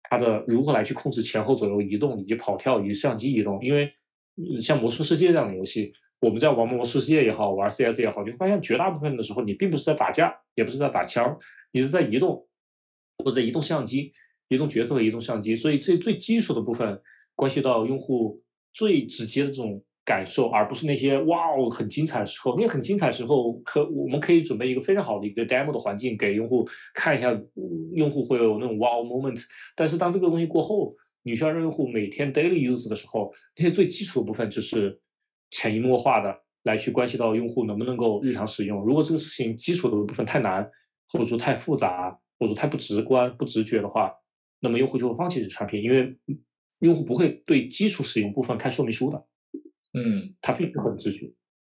它的如何来去控制前后左右移动，以及跑跳，以及相机移动。因为像魔兽世界这样的游戏，我们在玩魔兽世界也好，玩 CS 也好，你会发现绝大部分的时候你并不是在打架，也不是在打枪，你是在移动，或者在移动相机，移动角色和移动相机。所以这最基础的部分关系到用户最直接的这种感受，而不是那些哇哦很精彩的时候。因为很精彩的时候，我们可以准备一个非常好的一个 demo 的环境给用户看一下，用户会有那种 wow moment。 但是当这个东西过后，你需要让用户每天 daily use 的时候，那些最基础的部分就是潜移默化的来去关系到用户能不能够日常使用。如果这个事情基础的部分太难，或者说太复杂，或者说太不直观不直觉的话，那么用户就会放弃这个产品。因为用户不会对基础使用部分看说明书的，它并不很直觉。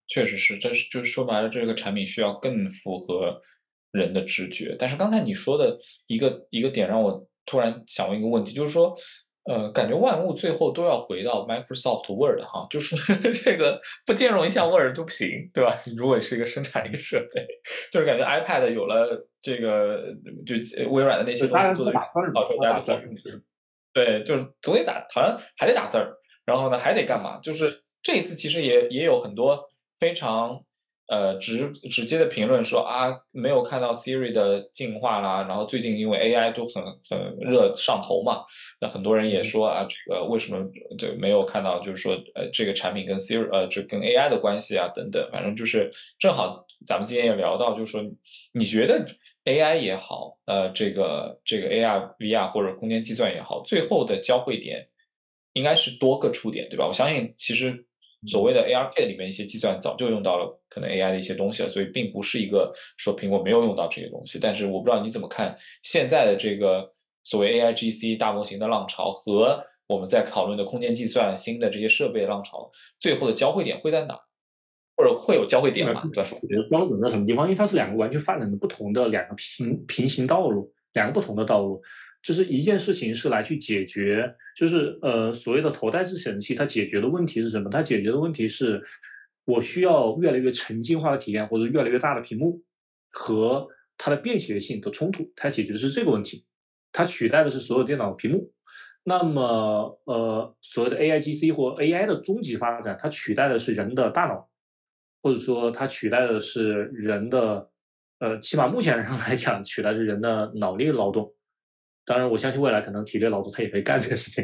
确实是，这是就是说白了，这个产品需要更符合人的直觉。但是刚才你说的一个点让我突然想问一个问题，就是说感觉万物最后都要回到 Microsoft Word 哈，就是这个不兼容一项 Word 都不行，对吧？如果是一个生产一个设备，就是感觉 iPad 有了这个，就微软的那些东西做的，对，就是总得打，好像还得打字儿，然后呢还得干嘛？就是这一次其实也有很多非常直接的评论说啊，没有看到 Siri 的进化啦。然后最近因为 AI 都很热上头嘛，那很多人也说啊，这个为什么就没有看到，就是说这个产品跟 Siri 就跟 AI 的关系啊等等。反正就是正好咱们今天也聊到，就是说你觉得 AI 也好，这个 AR VR 或者空间计算也好，最后的交汇点应该是多个触点，对吧？我相信其实所谓的 ARK 里面一些计算早就用到了可能 AI 的一些东西了，所以并不是一个说苹果没有用到这些东西。但是我不知道你怎么看现在的这个所谓 AIGC 大模型的浪潮和我们在讨论的空间计算新的这些设备浪潮最后的交汇点会在哪，或者会有交汇点吗？对吧？标准在什么地方？因为它是两个完全发展的不同的两个平行道路，两个不同的道路。就是一件事情是来去解决，就是所谓的头戴式显示器，它解决的问题是什么？它解决的问题是，我需要越来越沉浸化的体验，或者越来越大的屏幕和它的便携性的冲突，它解决的是这个问题。它取代的是所有电脑屏幕。那么所谓的 AIGC 或 AI 的终极发展，它取代的是人的大脑，或者说它取代的是人的起码目前上来讲，取代是人的脑力劳动。当然我相信未来可能体力劳动他也可以干这个事情，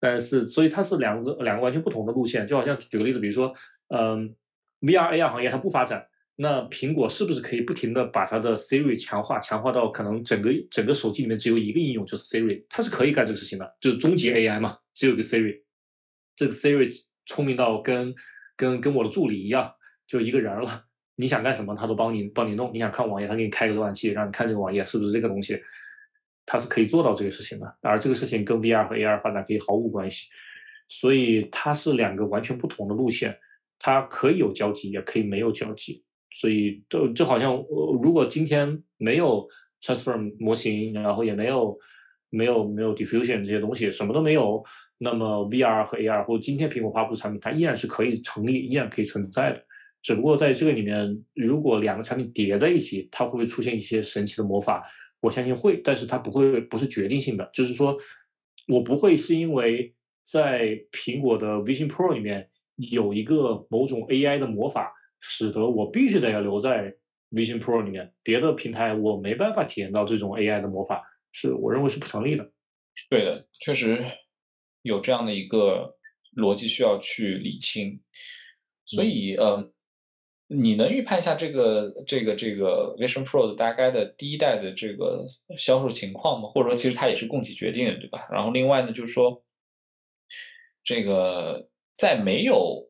但是所以它是两个完全不同的路线。就好像举个例子，比如说VR AR 行业它不发展，那苹果是不是可以不停的把它的 Siri 强化到可能整个手机里面只有一个应用，就是 Siri， 它是可以干这个事情的。就是终极 AI 嘛，只有一个 Siri， 这个 Siri 聪明到跟我的助理一样，就一个人了，你想干什么它都帮你弄，你想看网页它给你开个浏览器让你看这个网页是不是这个东西，它是可以做到这个事情的。而这个事情跟 VR 和 AR 发展可以毫无关系，所以它是两个完全不同的路线，它可以有交集也可以没有交集。所以就好像如果今天没有 transform 模型，然后也没有 diffusion 这些东西，什么都没有，那么 VR 和 AR 或者今天苹果发布产品它依然是可以成立，依然可以存在的。只不过在这个里面，如果两个产品叠在一起，它会不会出现一些神奇的魔法？我相信会，但是它不是决定性的。就是说我不会是因为在苹果的 Vision Pro 里面有一个某种 AI 的魔法使得我必须得要留在 Vision Pro 里面，别的平台我没办法体验到这种 AI 的魔法，是我认为是不成立的。对的，确实有这样的一个逻辑需要去理清。所以你能预判一下这个 Vision Pro 的大概的第一代的这个销售情况吗？或者说其实它也是供给决定的，对吧？然后另外呢，就是说这个在没有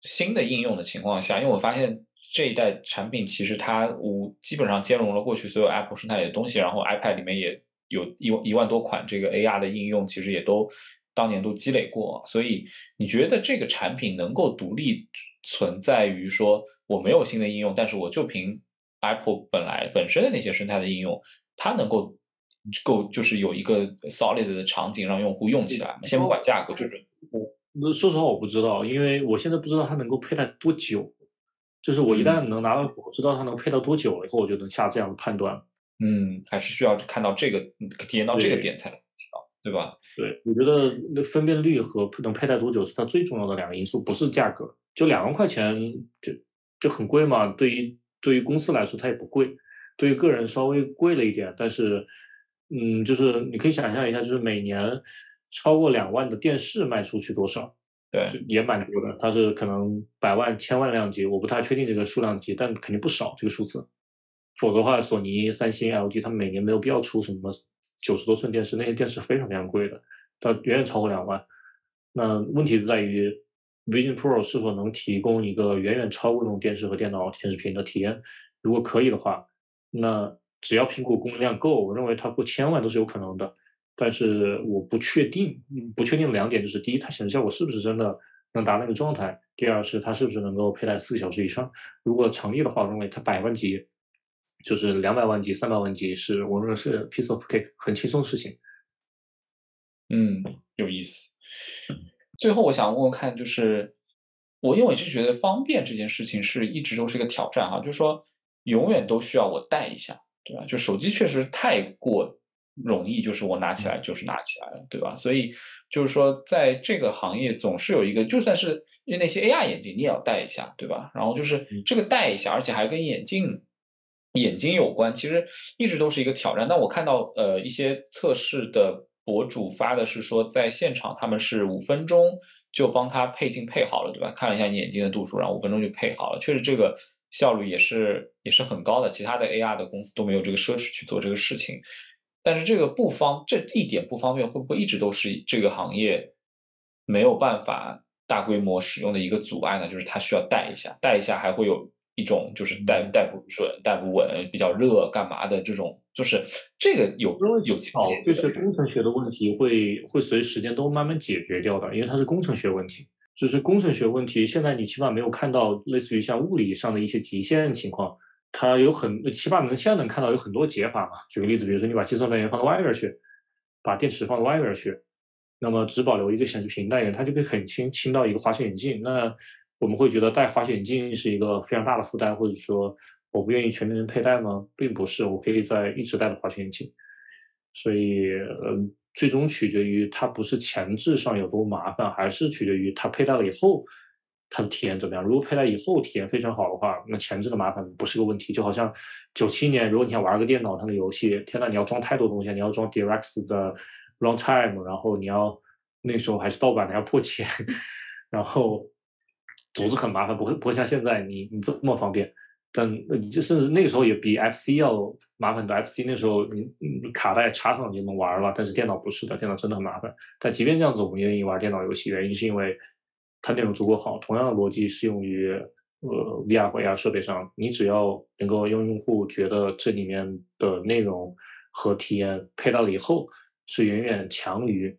新的应用的情况下，因为我发现这一代产品其实它基本上兼容了过去所有 Apple 生态的东西，然后 iPad 里面也有1万多款这个 AR 的应用，其实也都当年都积累过。所以你觉得这个产品能够独立存在于说我没有新的应用，但是我就凭 Apple 本身的那些生态的应用，它能够就是有一个 solid 的场景让用户用起来。先不管价格，就是说实话我不知道，因为我现在不知道它能够佩戴多久。就是我一旦能拿到手，知道它能配到多久了以后，我就能下这样的判断。嗯，还是需要看到这个，体验到这个点才能知道，对吧？对，我觉得分辨率和能佩戴多久是它最重要的两个因素，不是价格。就2万块钱，就很贵嘛？对于公司来说，它也不贵，对于个人稍微贵了一点，但是，就是你可以想象一下，就是每年超过2万的电视卖出去多少？对，也蛮多的，它是可能100万、1000万量级，我不太确定这个数量级，但肯定不少这个数字。否则的话，索尼、三星、LG 他们每年没有必要出什么90多寸电视，那些电视非常非常贵的，它远远超过2万。那问题在于 Vision Pro 是否能提供一个远远超过那种电视和电脑显示屏的体验？如果可以的话，那只要苹果供应量够，我认为它过1000万都是有可能的。但是我不确定的2点就是：第一，它显示效果是不是真的能达到那个状态；第二是它是不是能够佩戴4个小时以上。如果成立的话，我认为它100万级。就是200万级、300万级，是我认为是 piece of cake， 很轻松的事情。嗯，有意思。最后我想问问看，就是因为我是觉得方便这件事情是一直都是一个挑战哈，就是说永远都需要我带一下，对吧？就手机确实太过容易，就是我拿起来就是拿起来了，对吧？所以就是说，在这个行业总是有一个，就算是因为那些 AR 眼镜你也要带一下，对吧？然后就是这个带一下，而且还跟眼睛有关，其实一直都是一个挑战。但我看到一些测试的博主发的是说，在现场他们是5分钟就帮他配镜配好了，对吧？看了一下你眼睛的度数，然后5分钟就配好了，确实这个效率也是很高的。其他的 AR 的公司都没有这个奢侈去做这个事情。但是这一点不方便，会不会一直都是这个行业没有办法大规模使用的一个阻碍呢？就是它需要带一下还会有一种就是带不稳，比较热干嘛的这种，就是这个有情节，就是工程学的问题会随时间都慢慢解决掉的，因为它是工程学问题。就是工程学问题，现在你起码没有看到类似于像物理上的一些极限情况，它有起码现在能看到有很多解法嘛。举个例子，比如说你把计算单元放到外边去，把电池放到外边去，那么只保留一个显示屏单元，它就可以很轻到一个滑雪眼镜。那我们会觉得戴滑雪眼镜是一个非常大的负担，或者说我不愿意全面佩戴吗？并不是，我可以一直戴着滑雪眼镜。所以最终取决于它不是前置上有多麻烦，还是取决于它佩戴了以后它的体验怎么样。如果佩戴以后体验非常好的话，那前置的麻烦不是个问题。就好像97年，如果你想玩个电脑上的游戏，天哪，你要装太多东西，你要装 DirectX 的 runtime， 然后你要那时候还是盗版的，还要破解，然后总之很麻烦，不会像现在你这么方便。但甚至那个时候也比 FC 要麻烦的。 FC 那时候你卡带插上就能玩了，但是电脑不是的，电脑真的很麻烦。但即便这样子，我们愿意玩电脑游戏，原因是因为它内容足够好。同样的逻辑适用于VR 和 AR 设备上，你只要能够让用户觉得这里面的内容和体验配到了以后是远远强于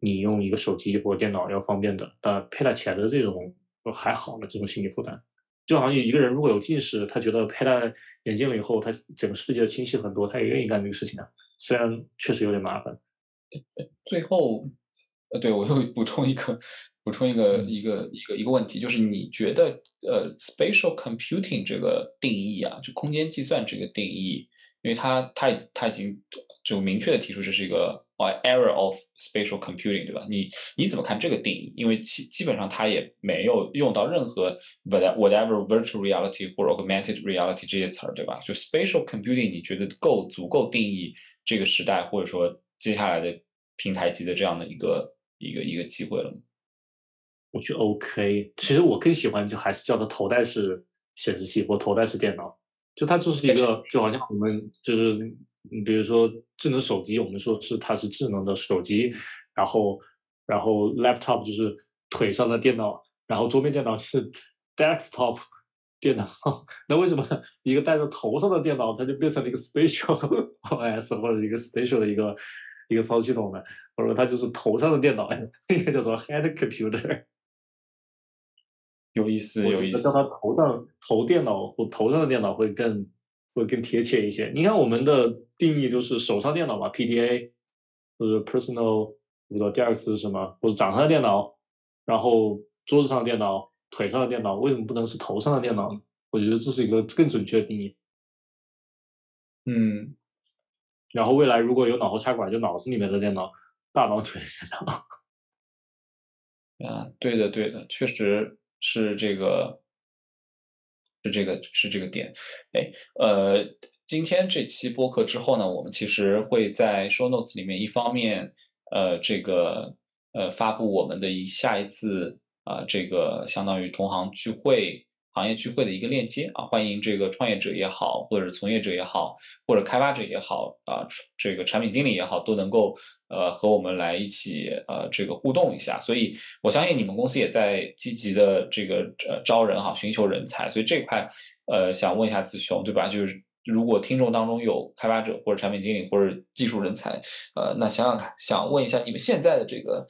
你用一个手机或电脑要方便的，但佩戴起来的这种还好了，这种心理负担。就好像一个人如果有近视，他觉得佩戴眼镜了以后，他整个世界清晰很多，他也愿意干这个事情啊。虽然确实有点麻烦。最后，对，我又补充一个问题，就是你觉得spatial computing 这个定义啊，就空间计算这个定义，因为它已经就明确的提出这是一个area of spatial computing， 对吧？你怎么看这个定义？因为基本上它也没有用到任何 whatever virtual reality 或者 augmented reality 这些词儿，对吧？就 spatial computing 你觉得足够定义这个时代或者说接下来的平台级的这样的一个机会了吗？我觉得 OK， 其实我更喜欢就还是叫它头戴式显示器或头戴式电脑，就它就是一个就好像我们就是。比如说智能手机，我们说是它是智能的手机，然后 laptop 就是腿上的电脑，然后桌面电脑是 desktop 电脑。那为什么一个戴着头上的电脑，它就变成了一个 spatial OS 或者一个 spatial 的一个操作系统呢？或者它就是头上的电脑，应该叫做 head computer。有意思，有意思。叫它头电脑或头上的电脑会更贴切一些。你看我们的定义就是手上电脑嘛 ，PDA， 或者 personal， 不知道第二个词是什么，或者掌上的电脑，然后桌子上的电脑、腿上的电脑，为什么不能是头上的电脑呢？我觉得这是一个更准确的定义。嗯，然后未来如果有脑后插管，就脑子里面的电脑，大脑里面的电脑。啊，对的，对的，确实是这个，是这个点。哎，今天这期播客之后呢，我们其实会在 show notes 里面，一方面，发布我们的下一次这个相当于同行聚会、行业聚会的一个链接啊，欢迎这个创业者也好，或者从业者也好，或者开发者也好啊，这个产品经理也好，都能够和我们来一起这个互动一下。所以我相信你们公司也在积极的这个招人哈，寻求人才。所以这块想问一下子雄，对吧？就是如果听众当中有开发者或者产品经理或者技术人才，那想问一下你们现在的这个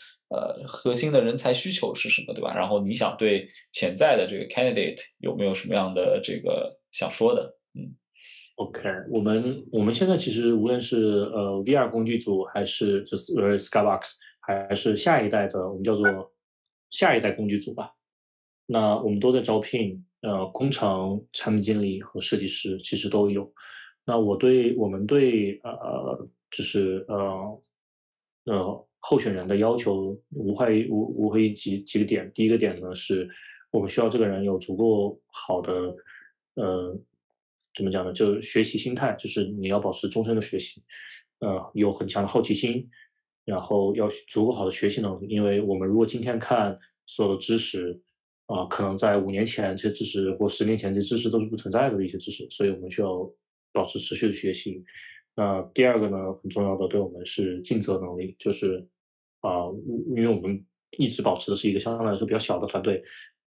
核心的人才需求是什么，对吧？然后你想对潜在的这个 candidate 有没有什么样的这个想说的？嗯 ，OK， 我们现在其实无论是VR 工具组，还是就是 Skybox， 还是下一代的我们叫做下一代工具组吧，那我们都在招聘。工程、产品经理和设计师其实都有。那我们对就是候选人的要求无非几个点。第一个点呢是，我们需要这个人有足够好的怎么讲呢？就学习心态，就是你要保持终身的学习，有很强的好奇心，然后要足够好的学习能力。因为我们如果今天看所有的知识。可能在5年前这些知识或10年前这些知识都是不存在的一些知识，所以我们需要保持持续的学习。那第二个呢，很重要的对我们是尽责能力，就是因为我们一直保持的是一个相对来说比较小的团队，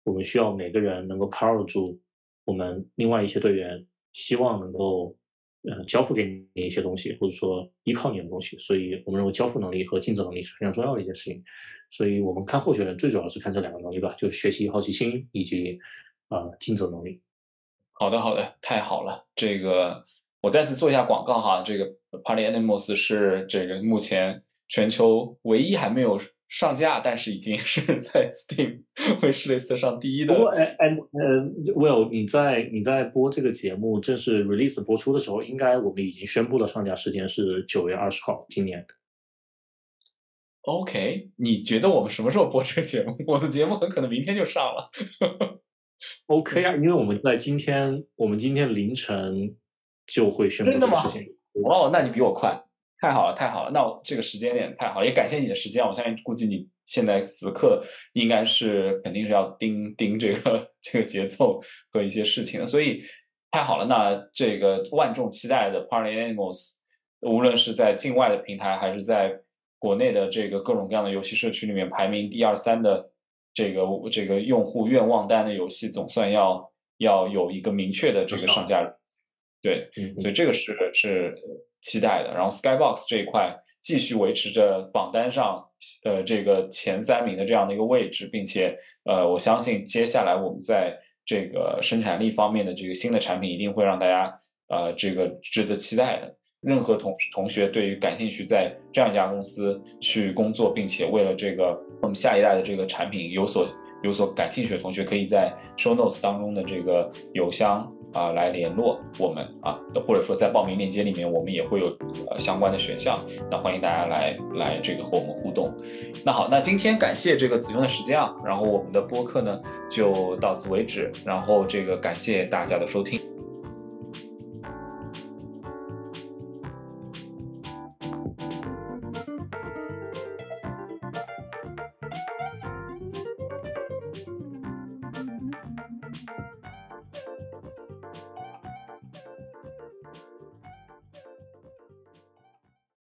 我们需要每个人能够 cover 住我们另外一些队员希望能够交付给你一些东西，或者说依靠你的东西，所以我们认为交付能力和尽责能力是非常重要的一件事情。所以我们看候选人最主要是看这两个能力吧，就是学习好奇心以及尽责能力。好的，好的，太好了。这个我再次做一下广告哈，这个 Party Animals 是这个目前全球唯一还没有上架，但是已经是在 Steam Wishlist 上第一的。不过 Will 你在播这个节目正式 release 播出的时候，应该我们已经宣布了上架时间是9月20号，今年的。OK， 你觉得我们什么时候播这个节目？我的节目很可能明天就上了。OK 啊，因为我们今天凌晨就会宣布这个事情。哦，那你比我快。太好了，太好了！那这个时间点太好了，也感谢你的时间。我相信，估计你现在此刻应该是肯定是要盯这个节奏和一些事情的，所以太好了。那这个万众期待的 Party Animals， 无论是在境外的平台，还是在国内的这个各种各样的游戏社区里面排名1、2、3的这个用户愿望单的游戏，总算要有一个明确的这个上架。对，所以这个是期待的。然后 Skybox 这一块继续维持着榜单上这个前3名的这样的一个位置，并且我相信接下来我们在这个生产力方面的这个新的产品一定会让大家这个值得期待的。任何同学对于感兴趣在这样一家公司去工作，并且为了这个我们下一代的这个产品有所感兴趣的同学，可以在 show notes 当中的这个邮箱来联络我们或者说在报名链接里面我们也会有相关的选项，那欢迎大家来这个和我们互动。那好，那今天感谢这个子雄的时间然后我们的播客呢就到此为止，然后这个感谢大家的收听。